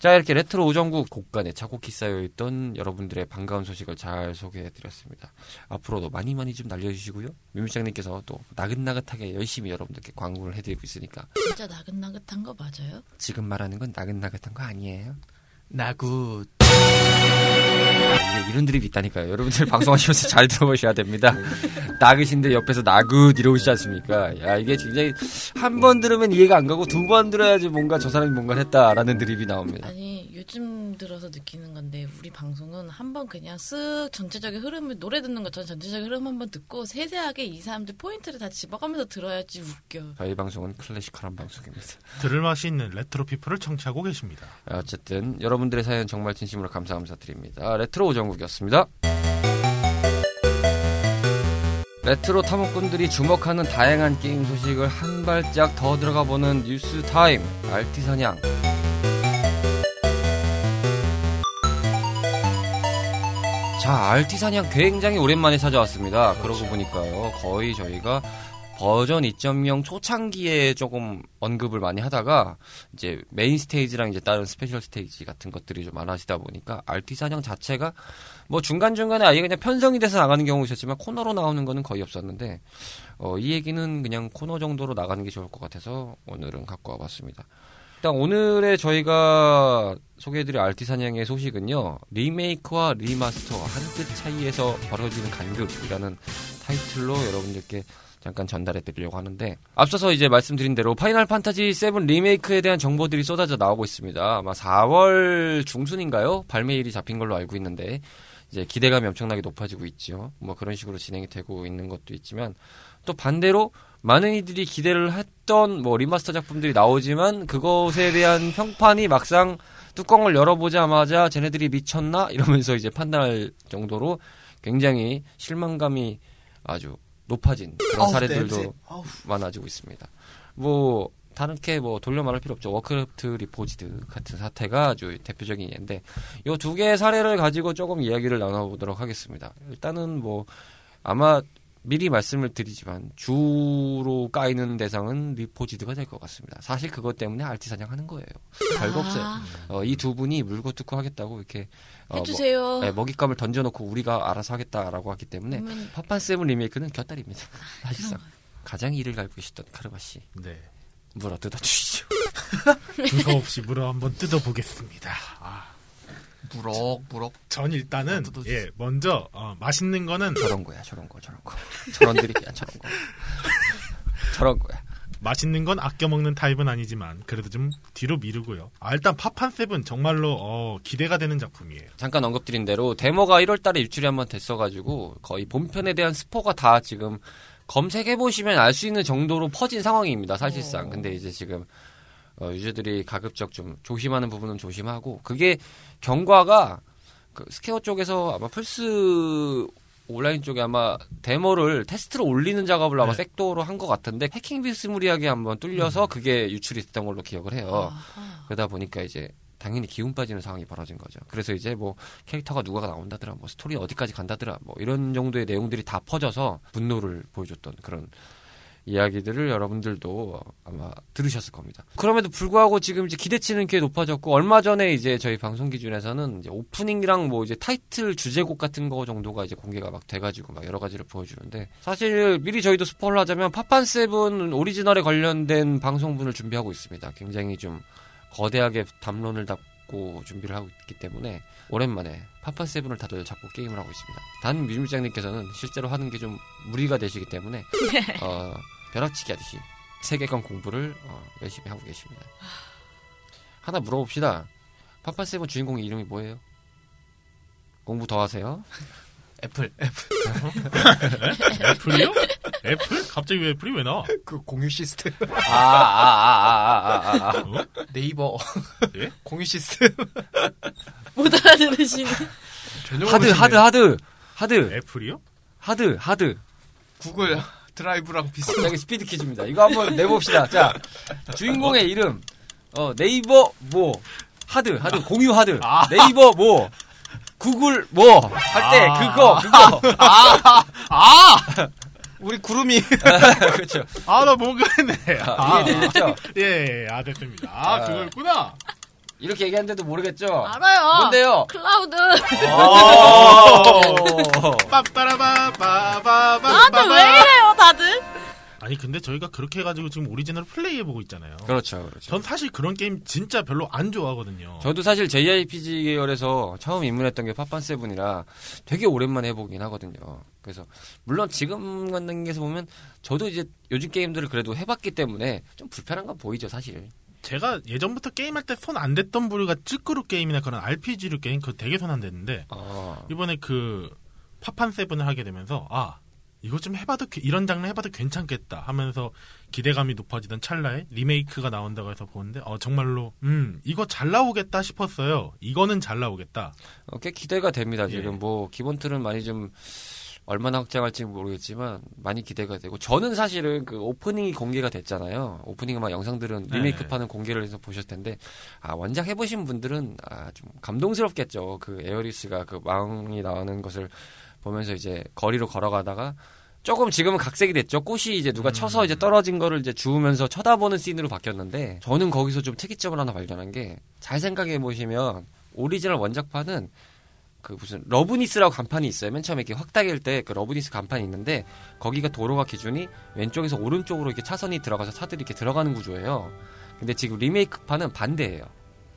자, 이렇게 레트로 오정국 곳간에 차곡히 쌓여있던 여러분들의 반가운 소식을 잘 소개해드렸습니다. 앞으로도 많이 많이 좀 날려주시고요. 묘미장님께서 또 나긋나긋하게 열심히 여러분들께 광고를 해드리고 있으니까. 진짜 나긋나긋한 거 맞아요? 지금 말하는 건 나긋나긋한 거 아니에요? 나굿. 이런 드립이 있다니까요. 여러분들 방송하시면서 잘 들어보셔야 됩니다. 나긋인데 옆에서 나긋 이러시지 않습니까? 야, 이게 굉장히 한 번 들으면 이해가 안 가고 두 번 들어야지 뭔가 저 사람이 뭔가를 했다라는 드립이 나옵니다. 아니, 요즘 들어서 느끼는 건데 우리 방송은 한 번 그냥 쓱 전체적인 흐름을 노래 듣는 것처럼 전체적인 흐름 한번 듣고 세세하게 이 사람들 포인트를 다 집어가면서 들어야지 웃겨. 저희 방송은 클래식한 방송입니다. 들을 맛이 있는 레트로피플을 청취하고 계십니다. 어쨌든 여러분들의 사연 정말 진심으로 감사 감사드립니다. 레트로 오정국이었습니다. 레트로 탐험꾼들이 주목하는 다양한 게임 소식을 한 발짝 더 들어가보는 뉴스 타임 알티사냥. 자, 알티사냥 굉장히 오랜만에 찾아왔습니다. 그러고 보니까요, 거의 저희가 버전 이 점 영 초창기에 조금 언급을 많이 하다가 이제 메인 스테이지랑 이제 다른 스페셜 스테이지 같은 것들이 좀 많아지다 보니까 알티사냥 자체가 뭐 중간중간에 아예 그냥 편성이 돼서 나가는 경우 있었지만 코너로 나오는 거는 거의 없었는데 어, 이 얘기는 그냥 코너 정도로 나가는 게 좋을 것 같아서 오늘은 갖고 와봤습니다. 일단 오늘의 저희가 소개해드릴 알티사냥의 소식은요, 리메이크와 리마스터 한 끗 차이에서 벌어지는 간극이라는 타이틀로 여러분들께 잠깐 전달해드리려고 하는데, 앞서서 이제 말씀드린 대로 파이널 판타지 칠 리메이크에 대한 정보들이 쏟아져 나오고 있습니다. 아마 사월 중순인가요? 발매일이 잡힌 걸로 알고 있는데 이제 기대감이 엄청나게 높아지고 있죠. 뭐 그런 식으로 진행이 되고 있는 것도 있지만, 또 반대로 많은 이들이 기대를 했던 뭐 리마스터 작품들이 나오지만 그것에 대한 평판이 막상 뚜껑을 열어보자마자 쟤네들이 미쳤나? 이러면서 이제 판단할 정도로 굉장히 실망감이 아주 높아진 그런 사례들도 많아지고 있습니다. 뭐 다른게 뭐 돌려 말할 필요 없죠. 워크래프트 리포지드 같은 사태가 아주 대표적인 예인데, 요 두 개의 사례를 가지고 조금 이야기를 나눠보도록 하겠습니다. 일단은 뭐 아마 미리 말씀을 드리지만 주로 까이는 대상은 리포지드가 될 것 같습니다. 사실 그것 때문에 알티사냥하는 거예요. 아~ 별거 없어요. 어, 이 두 분이 물고 뜯고 하겠다고 이렇게 어, 해주세요. 뭐, 네, 먹잇감을 던져놓고 우리가 알아서 하겠다라고 하기 때문에 음... 파판세븐 리메이크는 곁다리입니다. 아, 사실상 가장 이를 갈고 계시던 카르마 씨. 네. 물어 뜯어주시죠. 두서없이 물어 한번 뜯어보겠습니다. 아. 무럭 무럭. 전 일단은 예 먼저 어, 맛있는 거는 저런 거야 저런 거 저런 거 저런 드립이야 저런 거 저런 거야. 맛있는 건 아껴 먹는 타입은 아니지만 그래도 좀 뒤로 미루고요. 아, 일단 파판세븐 정말로 어, 기대가 되는 작품이에요. 잠깐 언급드린 대로 데모가 일월 달에 유출이 한번 됐어가지고 거의 본편에 대한 스포가 다 지금 검색해 보시면 알 수 있는 정도로 퍼진 상황입니다 사실상. 오. 근데 이제 지금 어, 유저들이 가급적 좀 조심하는 부분은 조심하고, 그게 경과가 그 스퀘어 쪽에서 아마 플스 온라인 쪽에 아마 데모를 테스트로 올리는 작업을 아마 네. 백도어로 한 것 같은데 해킹 비스무리하게 한번 뚫려서 그게 유출이 됐던 걸로 기억을 해요. 아하. 그러다 보니까 이제 당연히 기운 빠지는 상황이 벌어진 거죠. 그래서 이제 뭐 캐릭터가 누가가 나온다더라, 뭐 스토리 어디까지 간다더라, 뭐 이런 정도의 내용들이 다 퍼져서 분노를 보여줬던 그런 이야기들을 여러분들도 아마 들으셨을 겁니다. 그럼에도 불구하고 지금 이제 기대치는 꽤 높아졌고, 얼마 전에 이제 저희 방송 기준에서는 이제 오프닝이랑 뭐 이제 타이틀 주제곡 같은 거 정도가 이제 공개가 막 돼가지고 막 여러 가지를 보여주는데, 사실 미리 저희도 스포를 하자면 파판세븐 오리지널에 관련된 방송분을 준비하고 있습니다. 굉장히 좀 거대하게 담론을 담고 준비를 하고 있기 때문에 오랜만에 파판세븐을 다들 잡고 게임을 하고 있습니다. 단 뮤직장님께서는 실제로 하는 게 좀 무리가 되시기 때문에 어, 벼락치기 하듯이 세계관 공부를 어, 열심히 하고 계십니다. 하나 물어봅시다. 파판세븐 주인공 이름이 뭐예요? 공부 더 하세요. 애플. 애플. 애플이요? 애플? 갑자기 왜 애플이 왜 나와? 그 공유 시스템. 아, 아, 아, 아, 아, 아. 어? 네이버. 예? 공유 시스템. 못 알아들으시네. 하드, 하드, 하드. 하드. 애플이요? 하드, 하드. 구글. 드라이브랑 비슷한. 갑자기 스피드 퀴즈입니다. 이거 한번 내봅시다. 자, 주인공의 이름. 어, 네이버 뭐. 하드, 하드, 아. 공유 하드. 아. 네이버 뭐. 구글 뭐. 할 때 아. 그거, 그거. 아! 아! 우리 구름이. 그렇죠. 아, 나 뭔가 했네. 아, 이해되셨죠? 아. 예, 예, 아, 됐습니다. 아, 아. 그거였구나. 이렇게 얘기하는데도 모르겠죠? 알아요. 뭔데요? 클라우드. 빠빠라바바바바. 아, 근데 왜 이래요, 다들? 아니, 근데 저희가 그렇게 해가지고 지금 오리지널 플레이해보고 있잖아요. 그렇죠, 그렇죠. 전 사실 그런 게임 진짜 별로 안 좋아하거든요. 저도 사실 제이알피지 계열에서 처음 입문했던 게 파판세븐이라 되게 오랜만에 해보긴 하거든요. 그래서, 물론 지금 같은 게서 보면 저도 이제 요즘 게임들을 그래도 해봤기 때문에 좀 불편한 건 보이죠, 사실. 제가 예전부터 게임할 때 손 안 댔던 부류가 찌끄루 게임이나 그런 알피지류 게임 그 되게 손 안 댔는데 아. 이번에 그 파판세븐을 하게 되면서 아 이거 좀 해봐도 이런 장르 해봐도 괜찮겠다 하면서 기대감이 높아지던 찰나에 리메이크가 나온다고 해서 보는데 어 정말로 음 이거 잘 나오겠다 싶었어요. 이거는 잘 나오겠다. 어, 꽤 기대가 됩니다. 지금 예. 뭐 기본 틀은 많이 좀 얼마나 확장할지 모르겠지만 많이 기대가 되고, 저는 사실은 그 오프닝이 공개가 됐잖아요. 오프닝 막 영상들은 리메이크판은 공개를 해서 보셨을 텐데 아 원작 해보신 분들은 아 좀 감동스럽겠죠. 그 에어리스가 그 망이 나오는 것을 보면서 이제 거리로 걸어가다가 조금 지금은 각색이 됐죠. 꽃이 이제 누가 쳐서 이제 떨어진 거를 이제 주우면서 쳐다보는 씬으로 바뀌었는데, 저는 거기서 좀 특이점을 하나 발견한 게, 잘 생각해 보시면 오리지널 원작판은 그 무슨 러브니스라고 간판이 있어요. 맨 처음에 이렇게 확 당길 때 그 러브니스 간판이 있는데 거기가 도로가 기준이 왼쪽에서 오른쪽으로 이렇게 차선이 들어가서 차들이 이렇게 들어가는 구조예요. 근데 지금 리메이크판은 반대예요.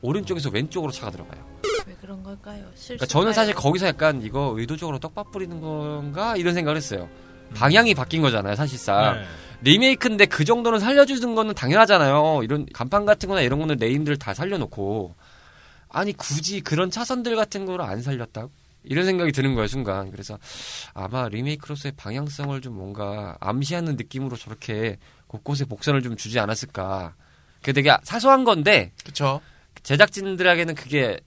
오른쪽에서 왼쪽으로 차가 들어가요. 왜 그런 걸까요? 실수. 그러니까 저는 사실 거기서 약간 이거 의도적으로 떡밥 뿌리는 건가 이런 생각을 했어요. 방향이 바뀐 거잖아요, 사실상. 네. 리메이크인데 그 정도는 살려주는 거는 당연하잖아요. 이런 간판 같은 거나 이런 거는 네임들 다 살려놓고. 아니 굳이 그런 차선들 같은 거를 안 살렸다고? 이런 생각이 드는 거예요 순간. 그래서 아마 리메이크로서의 방향성을 좀 뭔가 암시하는 느낌으로 저렇게 곳곳에 복선을 좀 주지 않았을까. 그게 되게 사소한 건데 그쵸. 제작진들에게는 그게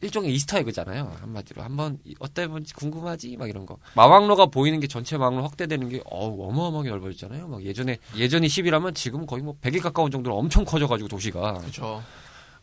일종의 이스터 에그잖아요. 한마디로 한번 어때 뭔지 궁금하지? 막 이런 거. 마왕로가 보이는 게 전체 마왕로 확대되는 게 어우 어마어마하게 넓어졌잖아요. 막 예전에 예전이 십이라면 지금 거의 뭐 백에 가까운 정도로 엄청 커져가지고 도시가. 그렇죠.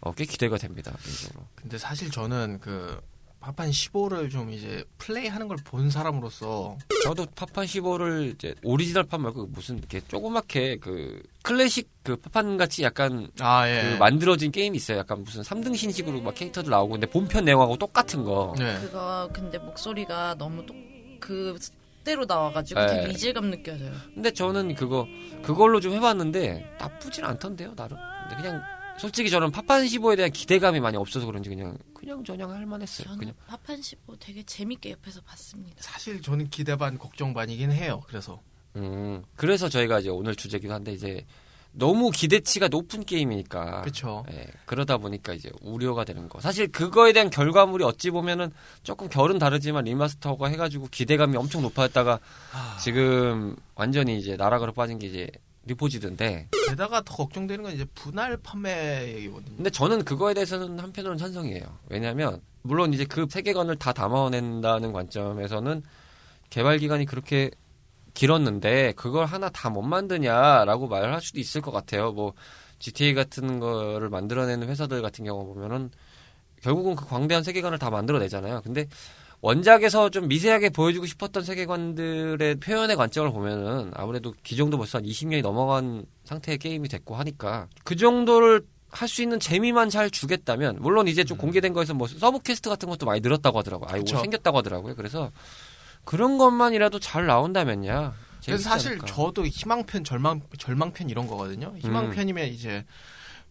어, 꽤 기대가 됩니다. 개인적으로. 근데 사실 저는 그 파판 십오를 좀 이제 플레이하는 걸 본 사람으로서 저도 파판 십오를 이제 오리지널판 말고 무슨 이렇게 조그맣게 그 클래식 그 파판 같이 약간 아, 예. 그 만들어진 게임이 있어요. 약간 무슨 삼등신식으로 막 캐릭터들 나오고 근데 본편 내용하고 똑같은 거. 네. 그거 근데 목소리가 너무 똑 그 때로 나와가지고 되게 네. 이질감 느껴져요. 근데 저는 그거 그걸로 좀 해봤는데 나쁘진 않던데요 나름. 근데 그냥 솔직히 저는 파판 십오에 대한 기대감이 많이 없어서 그런지 그냥 그냥 저냥 할만했어요. 저는 그냥 파판 십오 되게 재밌게 옆에서 봤습니다. 사실 저는 기대 반 걱정 반이긴 해요. 그래서 음 그래서 저희가 이제 오늘 주제기도 한데 이제 너무 기대치가 높은 게임이니까 그렇죠. 예, 그러다 보니까 이제 우려가 되는 거. 사실 그거에 대한 결과물이 어찌 보면은 조금 결은 다르지만 리마스터가 해가지고 기대감이 엄청 높아졌다가 하... 지금 완전히 이제 나락으로 빠진 게 이제 리포지드인데. 게다가 더 걱정되는 건 이제 분할 판매 얘기거든요. 근데 저는 그거에 대해서는 한편으로는 찬성이에요. 왜냐하면 물론 이제 그 세계관을 다 담아낸다는 관점에서는 개발 기간이 그렇게 길었는데 그걸 하나 다 못 만드냐라고 말할 수도 있을 것 같아요. 뭐 지티에이 같은 거를 만들어내는 회사들 같은 경우 보면은 결국은 그 광대한 세계관을 다 만들어내잖아요. 근데 원작에서 좀 미세하게 보여주고 싶었던 세계관들의 표현의 관점을 보면은 아무래도 기종도 벌써 한 이십 년이 넘어간 상태의 게임이 됐고 하니까 그 정도를 할 수 있는 재미만 잘 주겠다면 물론 이제 좀 공개된 거에서 뭐 서브 퀘스트 같은 것도 많이 늘었다고 하더라고요. 아예 생겼다고 하더라고요. 그래서 그런 것만이라도 잘 나온다면야. 그래서 사실 않을까. 저도 희망편, 절망, 절망편 이런 거거든요. 희망편이면 음. 이제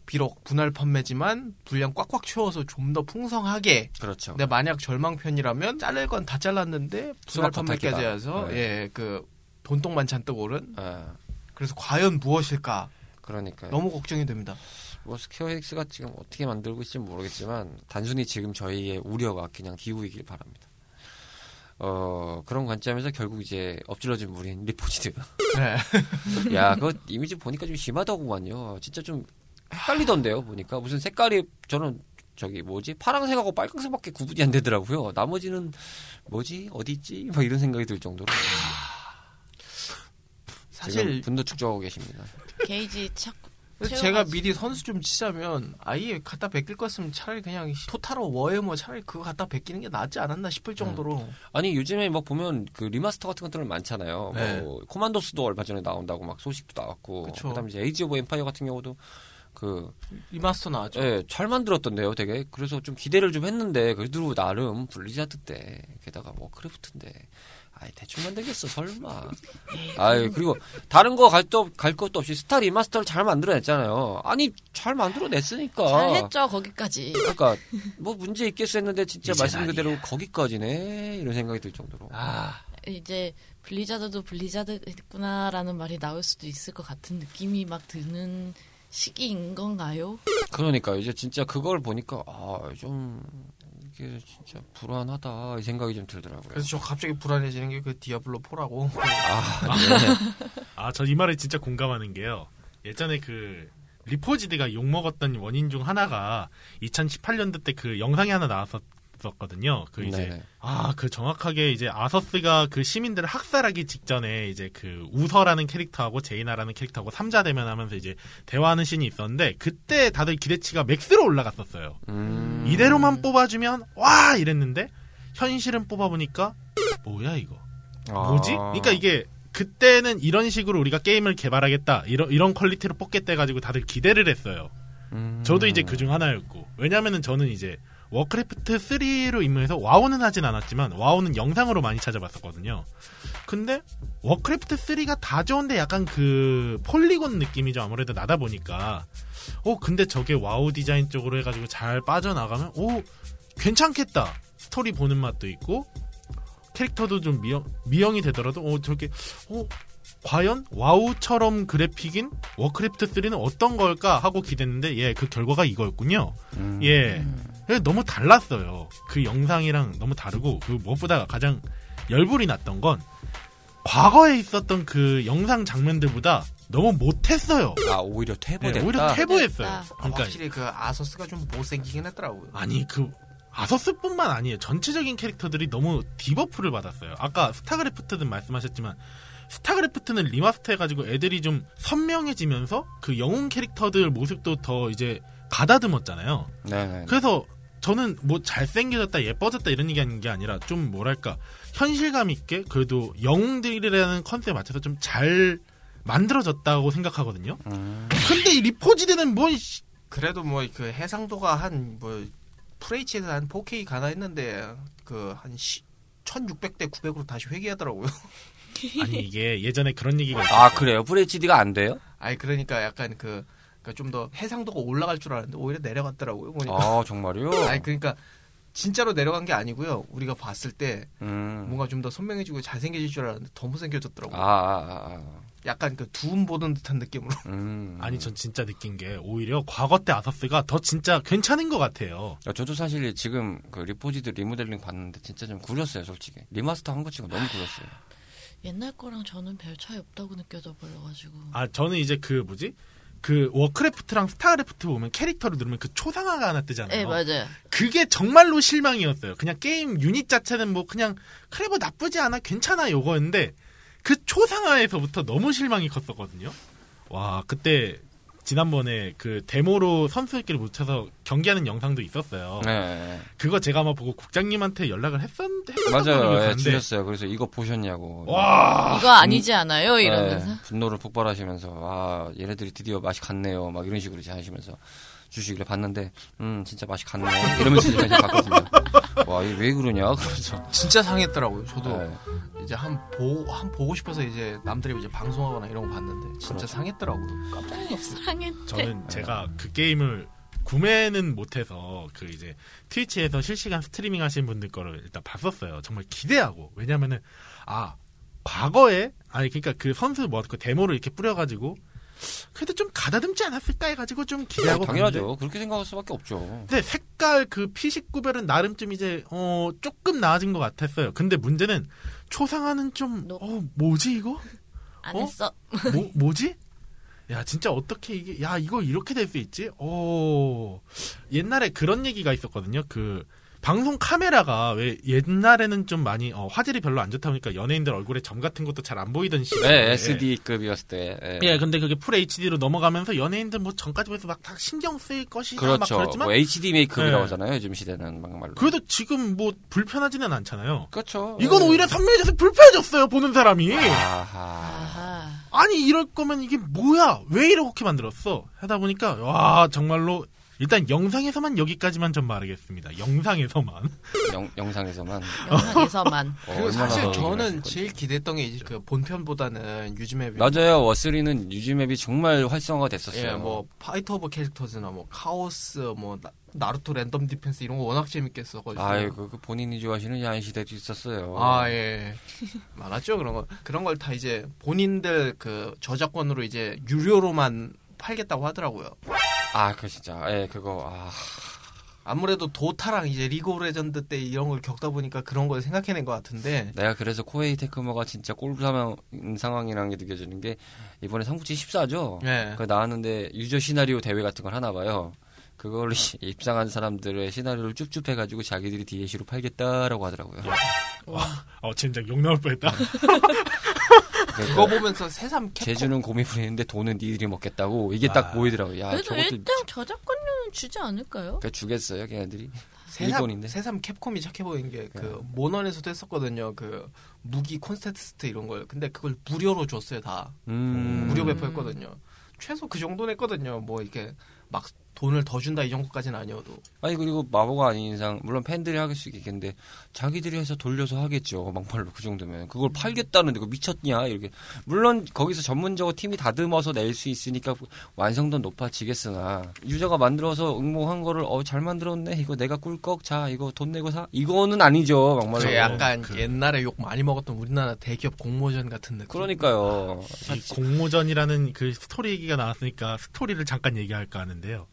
비록 분할 판매지만 분량 꽉꽉 채워서 좀 더 풍성하게. 그렇죠. 근데 만약 절망편이라면 자를 건 다 잘랐는데 분할 판매까지 해서 네. 예, 그 돈똥 만찬 뜨고 오른. 네. 그래서 과연 무엇일까? 그러니까 너무 걱정이 됩니다. 뭐 스퀘어 엑스가 지금 어떻게 만들고 있을지 모르겠지만 단순히 지금 저희의 우려가 그냥 기우이길 바랍니다. 어 그런 관점에서 결국 이제 엎질러진 물인 리포지드. 네. 야, 그 이미지 보니까 좀 심하더구만요. 진짜 좀 헷갈리던데요. 보니까 무슨 색깔이 저는 저기 뭐지 파랑색하고 빨강색밖에 구분이 안 되더라고요. 나머지는 뭐지 어디 있지? 막 이런 생각이 들 정도로. 사실 분노 축적하고 계십니다. 게이지 찾고. 제가 미리 선수 좀 치자면 아예 갖다 베낄 거였으면 차라리 그냥 토탈로 워해머 차라리 그거 갖다 베끼는 게 낫지 않았나 싶을 정도로 네. 아니 요즘에 막 보면 그 리마스터 같은 것들은 많잖아요. 네. 뭐 코만도스도 얼마 전에 나온다고 막 소식도 나왔고 그쵸. 그다음에 이제 에이지 오브 엠파이어 같은 경우도 그 리마스터 나왔죠. 예, 잘 만들었던데요, 되게. 그래서 좀 기대를 좀 했는데 그래도 나름 블리자드 때 게다가 워크래프트인데 아이 대충 만들겠어 설마. 아이 그리고 다른 거 갈 것도 갈 것도 없이 스타 리마스터를 잘 만들어냈잖아요. 아니 잘 만들어냈으니까. 잘했죠 거기까지. 그러니까 뭐 문제 있겠어 했는데 진짜 말씀 그대로 아니야. 거기까지네 이런 생각이 들 정도로. 아 이제 블리자드도 블리자드 했구나라는 말이 나올 수도 있을 것 같은 느낌이 막 드는 시기인 건가요? 그러니까 이제 진짜 그걸 보니까 아 좀. 이게 진짜 불안하다 이 생각이 좀 들더라고요. 그래서 저 갑자기 불안해지는 게 그 디아블로 포라고. 아, 네. 아, 저 이 말에 진짜 공감하는 게요. 예전에 그 리포지드가 욕 먹었던 원인 중 하나가 이천십팔 년도 때 그 영상이 하나 나왔었거든요. 그 이제 네네. 아, 그 정확하게 이제 아서스가 그 시민들을 학살하기 직전에 이제 그 우서라는 캐릭터하고 제이나라는 캐릭터하고 삼자 대면하면서 이제 대화하는 씬이 있었는데 그때 다들 기대치가 맥스로 올라갔었어요. 음... 이대로만 뽑아주면 와 이랬는데 현실은 뽑아보니까 뭐야 이거 뭐지? 아... 그러니까 이게 그때는 이런 식으로 우리가 게임을 개발하겠다 이런 이런 퀄리티로 뽑겠다 해가지고 다들 기대를 했어요. 음... 저도 이제 그중 하나였고 왜냐면은 저는 이제 워크래프트 쓰리로 입문해서 와우는 하진 않았지만 와우는 영상으로 많이 찾아봤었거든요. 근데 워크래프트 쓰리가 다 좋은데 약간 그 폴리곤 느낌이 좀 아무래도 나다 보니까 어 근데 저게 와우 디자인 쪽으로 해가지고 잘 빠져나가면 오 괜찮겠다. 스토리 보는 맛도 있고 캐릭터도 좀 미형, 미형이 되더라도 어 저게 어 과연 와우처럼 그래픽인 워크래프트 쓰리는 어떤 걸까 하고 기대했는데 예 그 결과가 이거였군요. 음. 예. 너무 달랐어요. 그 영상이랑 너무 다르고 그 무엇보다 가장 열불이 났던 건 과거에 있었던 그 영상 장면들보다 너무 못했어요. 아 오히려 퇴보됐다. 네, 오히려 퇴보했어요. 아, 그러니까 확실히 그 아서스가 좀 못생기긴 했더라고요. 아니 그 아서스뿐만 아니에요. 전체적인 캐릭터들이 너무 디버프를 받았어요. 아까 스타크래프트든 말씀하셨지만 스타크래프트는 리마스터해가지고 애들이 좀 선명해지면서 그 영웅 캐릭터들 모습도 더 이제 가다듬었잖아요. 네네. 그래서 저는 뭐 잘생겨졌다 예뻐졌다 이런 얘기하는 게 아니라 좀 뭐랄까 현실감 있게 그래도 영웅들이라는 컨셉에 맞춰서 좀 잘 만들어졌다고 생각하거든요. 음. 근데 이 리포지드는 뭐 그래도 뭐 그 해상도가 한 뭐 에프에이치에서 한 포케이 가나 했는데 그 한 천육백 대 구백으로 다시 회귀하더라고요. 아니 이게 예전에 그런 얘기가 있었어요. 아 그래요? 에프에이치디가 안 돼요? 아니 그러니까 약간 그 그러니까 좀 더 해상도가 올라갈 줄 알았는데 오히려 내려갔더라고요. 보니까. 아 정말요? 아니 그러니까 진짜로 내려간 게 아니고요. 우리가 봤을 때 음. 뭔가 좀 더 선명해지고 잘생겨질 줄 알았는데 더 못생겨졌더라고요. 아, 아, 아. 약간 그 두음 보던 듯한 느낌으로. 음. 아니 전 진짜 느낀 게 오히려 과거 때 아서스가 더 진짜 괜찮은 것 같아요. 야, 저도 사실 지금 그 리포지드 리모델링 봤는데 진짜 좀 구렸어요 솔직히. 리마스터 한 거 치고 너무 구렸어요. 옛날 거랑 저는 별 차이 없다고 느껴져 버려가지고. 아 저는 이제 그 뭐지? 그 워크래프트랑 스타크래프트 보면 캐릭터를 누르면 그 초상화가 하나 뜨잖아요. 네 맞아요. 그게 정말로 실망이었어요. 그냥 게임 유닛 자체는 뭐 그냥 그래 뭐 나쁘지 않아 괜찮아 요거였는데 그 초상화에서부터 너무 실망이 컸었거든요. 와 그때 지난번에 그 데모로 선수들끼리 묻혀서 경기하는 영상도 있었어요. 네. 그거 제가 아마 보고 국장님한테 연락을 했었, 했었던 거예요. 맞아요. 예, 주셨어요. 그래서 이거 보셨냐고. 와. 이거 아니지 않아요? 이러면서. 네, 분노를 폭발하시면서 와 얘네들이 드디어 맛이 갔네요. 막 이런 식으로 하시면서 주시길래 봤는데 음 진짜 맛이 갔네. 이러면서 제가 이제 봤거든요. 와 이게 왜 그러냐? 그래서 진짜 상했더라고요. 저도 네. 이제 한 보고 한 보고 싶어서 이제 남들이 이제 방송하거나 이런 거 봤는데 진짜 그렇죠. 상했더라고요. 깜짝 놀랐어요. 상했대. 저는 제가 그 게임을 구매는 못해서 그 이제 트위치에서 실시간 스트리밍 하신 분들 거를 일단 봤었어요. 정말 기대하고 왜냐면은 아 과거에 아니 그러니까 그 선수 뭐 그 데모를 이렇게 뿌려가지고. 그래도 좀 가다듬지 않았을까 해가지고 좀 기대하고 당연하죠. 봤는데. 그렇게 생각할 수밖에 없죠. 근데 색깔 그 피식 구별은 나름 좀 이제 어 조금 나아진 것 같았어요. 근데 문제는 초상화는 좀 어 뭐지 이거? 안 어? 했어. 뭐 뭐지? 야 진짜 어떻게 이게 야 이거 이렇게 될 수 있지? 어 옛날에 그런 얘기가 있었거든요. 그 방송 카메라가 왜 옛날에는 좀 많이 어, 화질이 별로 안 좋다 보니까 연예인들 얼굴에 점 같은 것도 잘 안 보이던 시기. 네, 에스디급이었을 때. 네. 예, 근데 그게 풀 에이치디로 넘어가면서 연예인들 뭐 점까지 보면서 막 다 신경 쓰일 것이다 그렇죠. 막 그랬지만. 뭐 에이치디 메이크업이라고 예. 하잖아요. 요즘 시대는 막말로. 그래도 지금 뭐 불편하지는 않잖아요. 그렇죠. 이건 네. 오히려 선명해져서 불편해졌어요. 보는 사람이. 아하. 아니 이럴 거면 이게 뭐야? 왜 이렇게 만들었어? 하다 보니까 와 정말로. 일단 영상에서만 여기까지만 좀 말하겠습니다. 영상에서만. 영, 영상에서만. 영상에서만. 어, 사실 저는 제일 기대했던 게 이제 그 본편보다는 유즈맵이. 맞아요. 워쓰리는 유즈맵이 정말 활성화됐었어요. 예, 뭐 파이터 오브 캐릭터즈나 뭐 카오스 뭐 나, 나루토 랜덤 디펜스 이런 거 워낙 재밌게 써가지고. 아이고 그 본인이 좋아하시는 야인 시대도 있었어요. 아 예. 많았죠 그런 거. 그런 걸 다 이제 본인들 그 저작권으로 이제 유료로만 팔겠다고 하더라고요. 아, 그 진짜, 예, 그거 아 아무래도 도타랑 이제 리그 오브 레전드 때 이런 걸 겪다 보니까 그런 걸 생각해낸 것 같은데. 내가 그래서 코에이 테크모가 진짜 꼴사망 상황이라는 게 느껴지는 게 이번에 삼국지 십사죠. 네. 그 나왔는데 유저 시나리오 대회 같은 걸 하나 봐요. 그걸 입상한 사람들의 시나리오를 쭉쭉 해가지고 자기들이 디엘씨로 팔겠다라고 하더라고요. 와, 어 진짜 욕 나올 뻔했다. 그거 보면서 새삼 캡콤. 제주는 고민을 했는데 돈은 니들이 먹겠다고 이게 아. 딱 보이더라고요. 야, 그래도 일단 저작권료는 주지 않을까요? 그러니까 주겠어요 걔네들이. 새삼, 새삼 캡콤이 착해 보이는 게 그 모넌에서도 했었거든요. 그 무기 콘테스트 이런 걸. 근데 그걸 무료로 줬어요 다. 음. 무료 배포했거든요. 최소 그 정도는 했거든요. 뭐 이렇게 막 돈을 더 준다 이 정도까지는 아니어도. 아니 그리고 마보가 아닌 이상 물론 팬들이 하길 수 있겠는데 자기들이 해서 돌려서 하겠죠. 막말로 그 정도면. 그걸 팔겠다는데 그거 미쳤냐 이렇게. 물론 거기서 전문적으로 팀이 다듬어서 낼 수 있으니까 완성도는 높아지겠으나 유저가 만들어서 응모한 거를 어 잘 만들었네. 이거 내가 꿀꺽 자 이거 돈 내고 사. 이거는 아니죠. 막말로. 그 약간 그... 옛날에 욕 많이 먹었던 우리나라 대기업 공모전 같은 느낌. 그러니까요. 아, 이 공모전이라는 그 스토리 얘기가 나왔으니까 스토리를 잠깐 얘기할까 하는데요.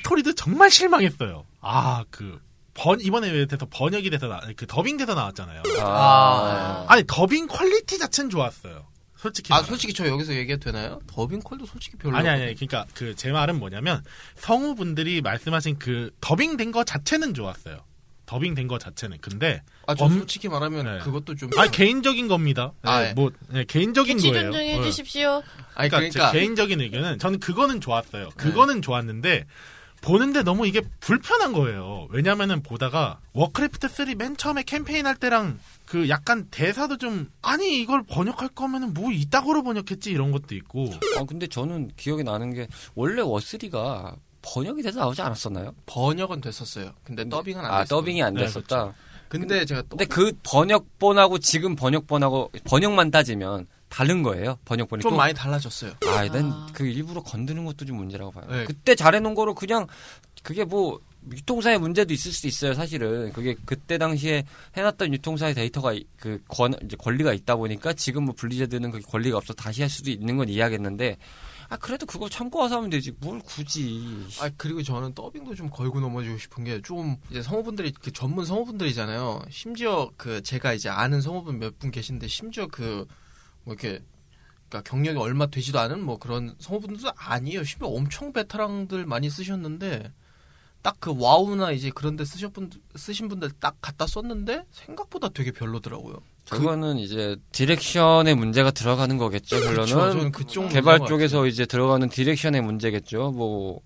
스토리도 정말 실망했어요. 아, 그, 번, 이번에 돼서 번역이 돼서, 나, 그 더빙 돼서 나왔잖아요. 아. 아니, 더빙 퀄리티 자체는 좋았어요. 솔직히. 아, 말하면. 솔직히 저 여기서 얘기해도 되나요? 더빙 퀄도 솔직히 별로. 아니, 아니, 아니. 그니까, 그, 제 말은 뭐냐면, 성우분들이 말씀하신 그, 더빙 된 거 자체는 좋았어요. 더빙 된 거 자체는. 근데. 아, 저 엄... 솔직히 말하면 네. 그것도 좀. 아, 개인적인 겁니다. 네, 아, 네. 뭐, 네, 개인적인 거예요. 같이 존중해 주십시오. 네. 아니, 그러니까. 그러니까. 개인적인 의견은, 저는 그거는 좋았어요. 그거는 네. 좋았는데, 보는데 너무 이게 불편한 거예요. 왜냐면은 보다가 워크래프트 쓰리 맨 처음에 캠페인할 때랑 그 약간 대사도 좀 아니 이걸 번역할 거면은 뭐 이따구로 번역했지 이런 것도 있고. 아 근데 저는 기억이 나는 게 원래 워쓰리가 번역이 돼서 나오지 않았었나요? 번역은 됐었어요. 근데 더빙은 안 됐었어요. 아 더빙이 안 됐었다. 네, 그렇죠. 근데, 근데 제가 또 근데 그 번역본하고 지금 번역본하고 번역만 따지면 다른 거예요. 번역본이 좀 또? 많이 달라졌어요. 아, 난 그 일부러 건드는 것도 좀 문제라고 봐요. 네. 그때 잘해놓은 거로 그냥 그게 뭐 유통사의 문제도 있을 수도 있어요. 사실은 그게 그때 당시에 해놨던 유통사의 데이터가 그 권 이제 권리가 있다 보니까 지금 뭐 블리자드는 그 권리가 없어 다시 할 수도 있는 건 이해하겠는데. 아 그래도 그거 참고해서 하면 되지 뭘 굳이. 아 그리고 저는 더빙도 좀 걸고 넘어지고 싶은 게 좀 이제 성우분들이 그 전문 성우분들이잖아요. 심지어 그 제가 이제 아는 성우분 몇 분 계신데 심지어 그 뭐 이렇게 그러니까 경력이 얼마 되지도 않은 뭐 그런 성우분들도 아니에요. 심지어 엄청 베테랑들 많이 쓰셨는데 딱 그 와우나 이제 그런데 쓰셨분 쓰신 분들 딱 갖다 썼는데 생각보다 되게 별로더라고요. 그거는 이제 디렉션의 문제가 들어가는 거겠죠. 그렇죠, 결론은 그쪽 개발 쪽에서 이제 들어가는 디렉션의 문제겠죠. 뭐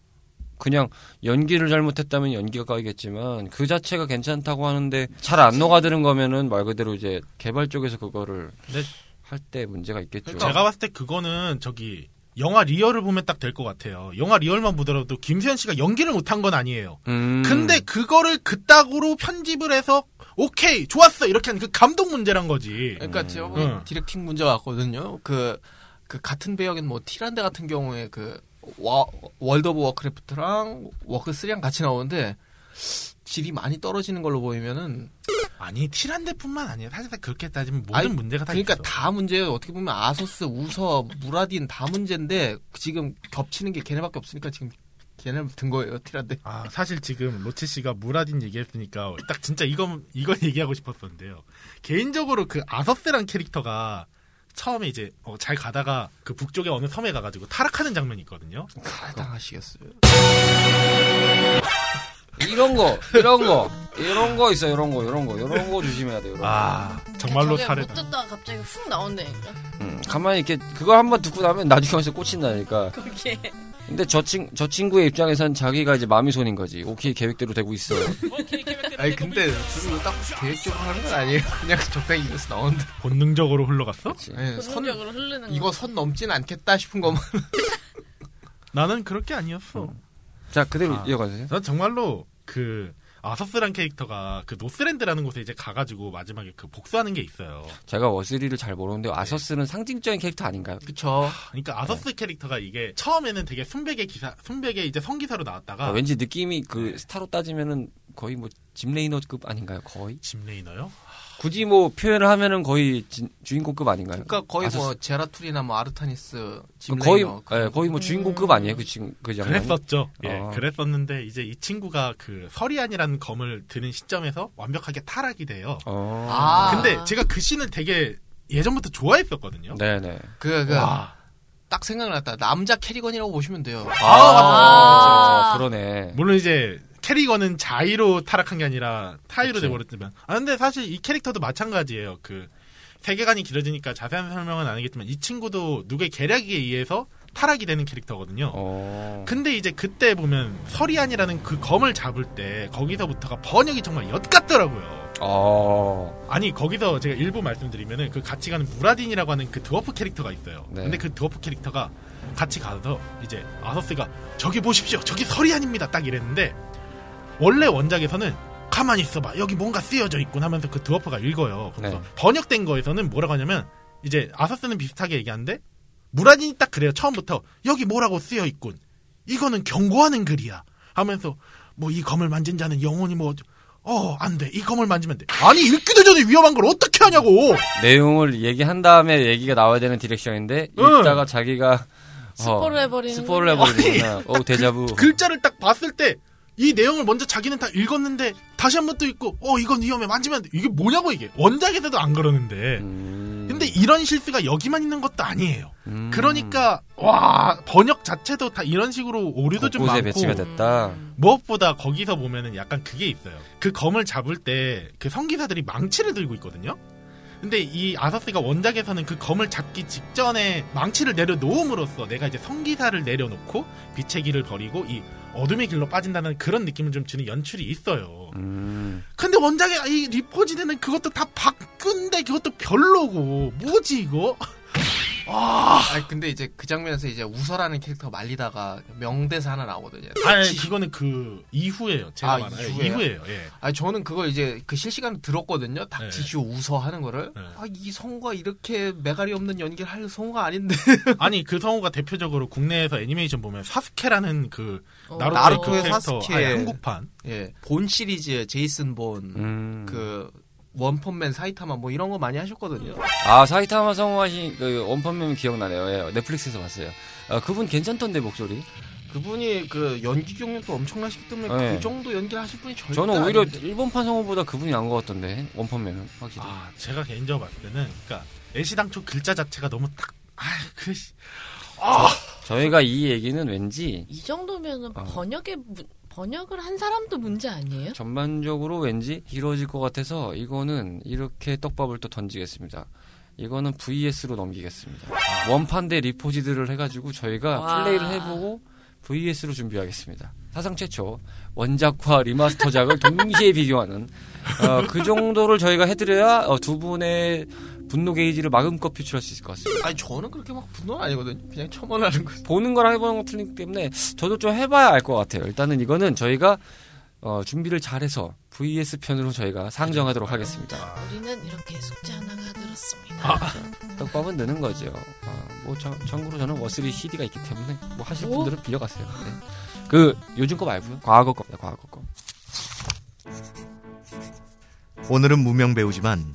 그냥 연기를 잘못했다면 연기가 까이겠지만 그 자체가 괜찮다고 하는데 잘 안 녹아드는 거면은 말 그대로 이제 개발 쪽에서 그거를 할 때 문제가 있겠죠. 그러니까 제가 봤을 때 그거는 저기 영화 리얼을 보면 딱 될 것 같아요. 영화 리얼만 보더라도 김수현 씨가 연기를 못한 건 아니에요. 음. 근데 그거를 그따구로 편집을 해서 오케이 좋았어 이렇게 하는 그 감독 문제란 거지. 그러니까 제가 보기엔 음. 디렉팅 문제가 왔거든요. 그, 그 같은 배역인 뭐 티란데 같은 경우에 그 와, 월드 오브 워크래프트랑 워크쓰리랑 같이 나오는데 질이 많이 떨어지는 걸로 보이면은 아니 티란데뿐만 아니라 사실 그렇게 따지면 모든 아니, 문제가 다 그러니까 있어. 다 문제예요. 어떻게 보면 아서스, 우서, 무라딘 다 문제인데 지금 겹치는 게 걔네밖에 없으니까 지금 걔네를 든 거예요. 티란데. 아 사실 지금 로치 씨가 무라딘 얘기했으니까 딱 진짜 이거 이거 얘기하고 싶었었는데요. 개인적으로 그 아서스란 캐릭터가 처음에 이제 어, 잘 가다가 그 북쪽의 어느 섬에 가가지고 타락하는 장면이 있거든요. 타락하시겠어요. 이런 거, 이런 거, 이런 거 있어, 이런 거, 이런 거, 이런 거 조심해야 돼요. 아, 정말로 차례다. 못 듣다가 갑자기 훅 나온다니까. 음, 가만히 이렇게 그거 한번 듣고 나면 나중에 와서 꽂힌다니까. 그게. 근데 저 친, 저 친구의 입장에선 자기가 이제 마미손인 거지. 오케이 계획대로 되고 있어. 오케이 계획대로. 아니 근데 지금 딱 계획적으로 하는 건 아니에요. 그냥 적당히 이어서 나온다. 본능적으로 흘러갔어? 네, 본능적으로 선, 흐르는. 이거 거. 선 넘진 않겠다 싶은 것만. 나는 그렇게 아니었어. 음. 자, 그대로 아, 이어가세요. 전 정말로 그 아서스란 캐릭터가 그 노스랜드라는 곳에 이제 가가지고 마지막에 그 복수하는 게 있어요. 제가 워쓰리를 잘 모르는데 아서스는 네. 상징적인 캐릭터 아닌가요? 그쵸. 그러니까 아서스 네. 캐릭터가 이게 처음에는 되게 순백의 기사, 순백의 이제 성기사로 나왔다가 아, 왠지 느낌이 그 스타로 따지면은 거의 뭐 짐 레이너급 아닌가요? 거의? 짐 레이너요? 굳이 뭐 표현을 하면은 거의 진, 주인공급 아닌가요? 그러니까 거의 아서스. 뭐 제라툴이나 뭐 아르타니스 거의 예, 거의 뭐 주인공급 아니에요 그 친구 그 장면. 그랬었죠. 아. 예, 그랬었는데 이제 이 친구가 그 서리안이라는 검을 드는 시점에서 완벽하게 타락이 돼요. 아. 아. 근데 제가 그 씬을 되게 예전부터 좋아했었거든요. 네네. 그 그. 딱 생각났다. 남자 캐리건이라고 보시면 돼요. 아, 아, 맞아. 아. 그러네. 물론 이제. 캐리건은 자의로 타락한 게 아니라 타의로 돼버렸지만 아, 근데 사실 이 캐릭터도 마찬가지예요. 그 세계관이 길어지니까 자세한 설명은 안 하겠지만 이 친구도 누구의 계략에 의해서 타락이 되는 캐릭터거든요. 오. 근데 이제 그때 보면 서리안이라는 그 검을 잡을 때 거기서부터가 번역이 정말 엿같더라고요. 오. 아니 거기서 제가 일부 말씀드리면은 그 같이 가는 무라딘이라고 하는 그 드워프 캐릭터가 있어요. 네. 근데 그 드워프 캐릭터가 같이 가서 이제 아서스가 저기 보십시오. 저기 서리안입니다. 딱 이랬는데 원래 원작에서는 가만히 있어봐 여기 뭔가 쓰여져 있군 하면서 그 드워프가 읽어요. 그래서 네. 번역된 거에서는 뭐라고 하냐면 이제 아서스는 비슷하게 얘기하는데 무라딘이 딱 그래요. 처음부터 여기 뭐라고 쓰여 있군 이거는 경고하는 글이야 하면서 뭐 이 검을 만진 자는 영혼이 뭐 어 안 돼 이 검을 만지면 돼 아니 읽기도 전에 위험한 걸 어떻게 하냐고 내용을 얘기한 다음에 얘기가 나와야 되는 디렉션인데 응. 읽다가 자기가 스포를 해버리는 스포를 해버리는 어 데자부 글자를 딱 봤을 때 이 내용을 먼저 자기는 다 읽었는데 다시 한 번 또 읽고 어 이건 위험해 만지면 안 돼. 이게 뭐냐고 이게 원작에서도 안 그러는데 음... 근데 이런 실수가 여기만 있는 것도 아니에요. 음... 그러니까 와 번역 자체도 다 이런 식으로 오류도 좀 많고 배치가 됐다. 무엇보다 거기서 보면은 약간 그게 있어요. 그 검을 잡을 때 그 성기사들이 망치를 들고 있거든요. 근데 이 아서스가 원작에서는 그 검을 잡기 직전에 망치를 내려놓음으로써 내가 이제 성기사를 내려놓고 비채기를 벌이고 이 어둠의 길로 빠진다는 그런 느낌을 좀 주는 연출이 있어요. 음. 근데 원작의 이 리포지드는 그것도 다 바꾼데 그것도 별로고 뭐지 이거? 아, 아니, 근데 이제 그 장면에서 이제 우서라는 캐릭터 말리다가 명대사 하나 나오거든요. 아니, 그거는 그 이후에요. 제가 아, 말하는 이후에요. 예. 아, 저는 그걸 이제 그 실시간으로 들었거든요. 닥치시오 예. 우서 하는 거를. 예. 아, 이 성우가 이렇게 매갈이 없는 연기를 할 성우가 아닌데. 아니, 그 성우가 대표적으로 국내에서 애니메이션 보면 사스케라는 그 어, 나루토의 그 캐릭터 아니, 한국판. 예. 본 시리즈의 제이슨 본 음. 그. 원펀맨 사이타마 뭐 이런 거 많이 하셨거든요. 아 사이타마 성우하신 그 원펀맨 기억나네요. 예, 넷플릭스에서 봤어요. 아, 그분 괜찮던데 목소리. 그분이 그 연기 경력도 엄청나시기 때문에 네. 그 정도 연기를 하실 분이 절대 저는 오히려 아닌데. 일본판 성우보다 그분이 나은 것 같던데 원펀맨은 확실히. 아 제가 개인적으로 봤을 때는 그러니까 애시당초 글자 자체가 너무 딱 아 그. 아 저희가 이 얘기는 왠지 이 정도면은 어. 번역의 문... 번역을 한 사람도 문제 아니에요? 전반적으로 왠지 길어질 것 같아서 이거는 이렇게 떡밥을 또 던지겠습니다. 이거는 브이에스로 넘기겠습니다. 원판 대 리포지드를 해가지고 저희가 와. 플레이를 해보고 브이에스로 준비하겠습니다. 사상 최초 원작과 리마스터작을 동시에 비교하는 어, 그 정도를 저희가 해드려야 어, 두 분의 분노 게이지를 마음껏 표출할 수 있을 것 같습니다. 아니 저는 그렇게 막 분노는 아니거든요. 그냥 첨언하는 거예요. 보는 거랑 해보는 거 틀리기 때문에 저도 좀 해봐야 알 것 같아요. 일단은 이거는 저희가 어, 준비를 잘해서 브이에스 편으로 저희가 상정하도록 하겠습니다. 우리는 이렇게 숙제 하나가 들었습니다. 아. 떡밥은 느는 거죠. 어, 뭐 저, 참고로 저는 워스리 씨디가 있기 때문에 뭐 하실 오? 분들은 빌려갔어요. 네. 그 요즘 거 말고요. 과거 겁니다. 과거 거. 오늘은 무명 배우지만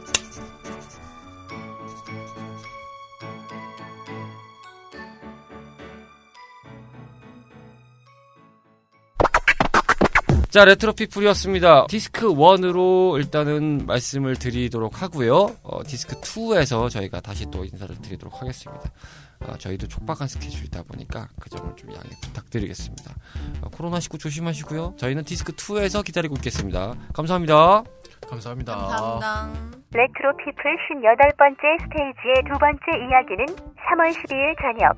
자, 레트로피플이었습니다. 디스크 일으로 일단은 말씀을 드리도록 하고요. 어, 디스크 이에서 저희가 다시 또 인사를 드리도록 하겠습니다. 어, 저희도 촉박한 스케줄이다 보니까 그 점을 좀 양해 부탁드리겠습니다. 어, 코로나십구 조심하시고요. 저희는 디스크 이에서 기다리고 있겠습니다. 감사합니다. 감사합니다. 감사합니다. 레트로피플 십팔 번째 스테이지의 두 번째 이야기는 삼월 십이일 저녁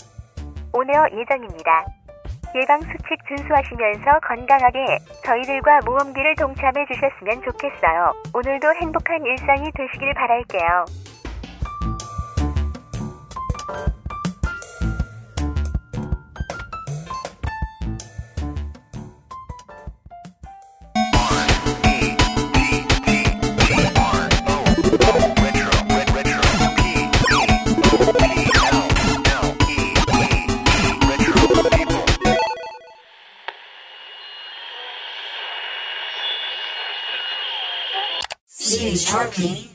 온에어 예정입니다. 예방수칙 준수하시면서 건강하게 저희들과 모험기를 동참해 주셨으면 좋겠어요. 오늘도 행복한 일상이 되시길 바랄게요. Sharpie.